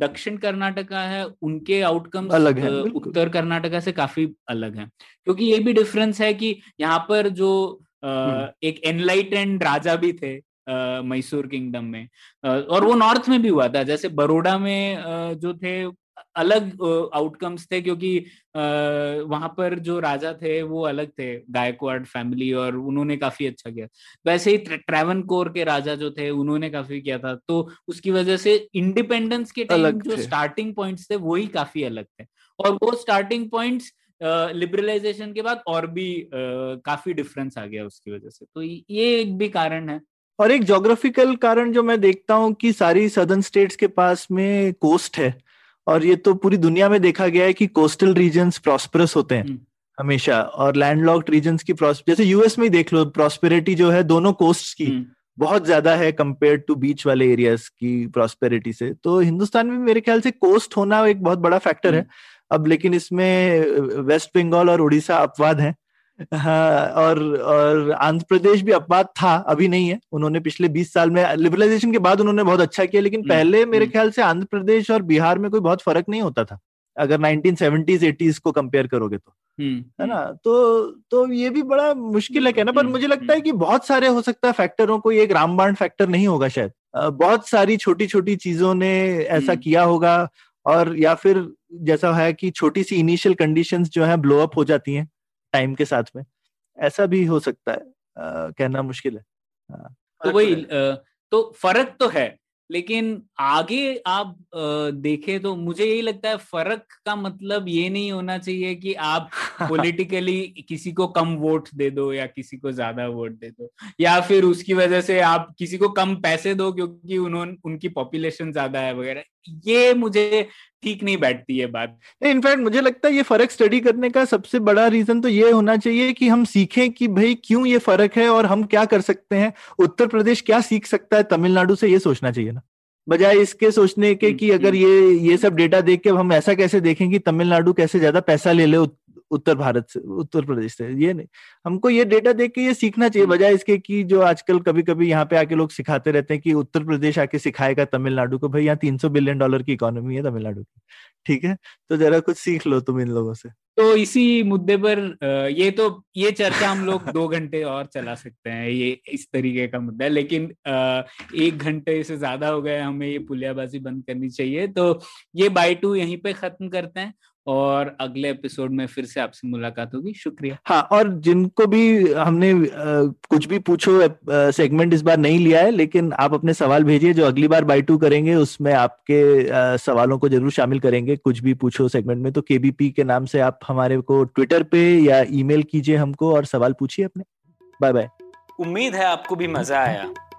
दक्षिण कर्नाटका है उनके आउटकम्स अलग है, उत्तर कर्नाटका से काफी अलग है, क्योंकि ये भी डिफरेंस है कि यहाँ पर जो आ, एक एनलाइटेंड राजा भी थे Uh, मैसूर किंगडम में, uh, और वो नॉर्थ में भी हुआ था। जैसे बड़ौदा में uh, जो थे अलग आउटकम्स uh, थे, क्योंकि uh, वहां पर जो राजा थे वो अलग थे, गायकवाड़ फैमिली, और उन्होंने काफी अच्छा किया। वैसे ही ट्रैवनकोर के राजा जो थे उन्होंने काफी किया था, तो उसकी वजह से इंडिपेंडेंस के टाइम जो स्टार्टिंग पॉइंट्स थे वो ही काफी अलग थे, और वो स्टार्टिंग पॉइंट्स लिबरलाइजेशन के बाद और भी uh, काफी डिफरेंस आ गया उसकी वजह से। तो ये एक भी कारण है। और एक ज्योग्राफिकल कारण जो मैं देखता हूँ कि सारी सदर्न स्टेट्स के पास में कोस्ट है, और ये तो पूरी दुनिया में देखा गया है कि कोस्टल रीजन्स प्रॉस्परस होते हैं हमेशा, और लैंडलॉक्ड रीजन्स की प्रॉस्पेरिटी, जैसे यूएस में ही देख लो, प्रॉस्पेरिटी जो है दोनों कोस्ट्स की बहुत ज्यादा है कंपेयर टू बीच वाले एरियाज की प्रॉस्पेरिटी से। तो हिंदुस्तान में मेरे ख्याल से कोस्ट होना एक बहुत बड़ा फैक्टर है। अब लेकिन इसमें वेस्ट बंगाल और उड़ीसा अपवाद है, हाँ, और और आंध्र प्रदेश भी अपवाद था, अभी नहीं है। उन्होंने पिछले बीस साल में लिबरलाइजेशन के बाद उन्होंने बहुत अच्छा किया, लेकिन पहले मेरे ख्याल से आंध्र प्रदेश और बिहार में कोई बहुत फर्क नहीं होता था अगर नाइनटीन सेवेंटीज़ एटीज़ को कंपेयर करोगे तो, है ना। तो तो ये भी बड़ा मुश्किल है कहना, पर मुझे लगता है कि बहुत सारे हो सकता है फैक्टरों को, ये एक रामबाण फैक्टर नहीं होगा शायद, बहुत सारी छोटी छोटी चीजों ने ऐसा किया होगा, और या फिर जैसा है कि छोटी सी इनिशियल कंडीशंस जो है ब्लो अप हो जाती हैं टाइम के साथ में, ऐसा भी हो सकता है, आ, कहना मुश्किल है। आ, तो वही है। तो फर्क तो है, लेकिन आगे आप देखें तो मुझे यही लगता है फर्क का मतलब ये नहीं होना चाहिए कि आप पॉलिटिकली किसी को कम वोट दे दो या किसी को ज्यादा वोट दे दो, या फिर उसकी वजह से आप किसी को कम पैसे दो क्योंकि उन्होंने उनकी पॉपुलेशन ज्यादा है वगैरह। ये मुझे ठीक नहीं बैठती है बात। इनफैक्ट मुझे लगता है ये फर्क स्टडी करने का सबसे बड़ा रीजन तो ये होना चाहिए कि हम सीखें कि भाई क्यों ये फर्क है और हम क्या कर सकते हैं, उत्तर प्रदेश क्या सीख सकता है तमिलनाडु से, ये सोचना चाहिए ना, बजाय इसके सोचने के कि अगर ये ये सब डेटा देख के हम ऐसा कैसे देखें कि तमिलनाडु कैसे ज्यादा पैसा ले ले उत्तर भारत से, उत्तर प्रदेश से। ये नहीं, हमको ये डेटा देख के ये सीखना चाहिए, बजाय इसके कि जो आजकल कभी कभी यहाँ पे आके लोग सिखाते रहते हैं कि उत्तर प्रदेश आके सिखाएगा तमिलनाडु को, भाई यहाँ तीन सौ बिलियन डॉलर की इकोनॉमी है तमिलनाडु की, ठीक है, तो जरा कुछ सीख लो तुम इन लोगों से। तो इसी मुद्दे पर ये तो ये चर्चा हम लोग दो घंटे और चला सकते हैं, ये इस तरीके का मुद्दा है, लेकिन एक घंटे से ज्यादा हो गए, हमें ये पुलियाबाजी बंद करनी चाहिए। तो ये बाय टू यहीं पे खत्म करते हैं, और अगले एपिसोड में फिर से आपसे मुलाकात होगी। शुक्रिया। हाँ, और जिनको भी हमने आ, कुछ भी पूछो आ, सेगमेंट इस बार नहीं लिया है, लेकिन आप अपने सवाल भेजिए, जो अगली बार बाय टू करेंगे उसमें आपके आ, सवालों को जरूर शामिल करेंगे, कुछ भी पूछो सेगमेंट में। तो केबीपी के नाम से आप हमारे को ट्विटर पे या ईमेल कीजिए हमको, और सवाल पूछिए अपने। Bye bye. उम्मीद है आपको भी मजा आया।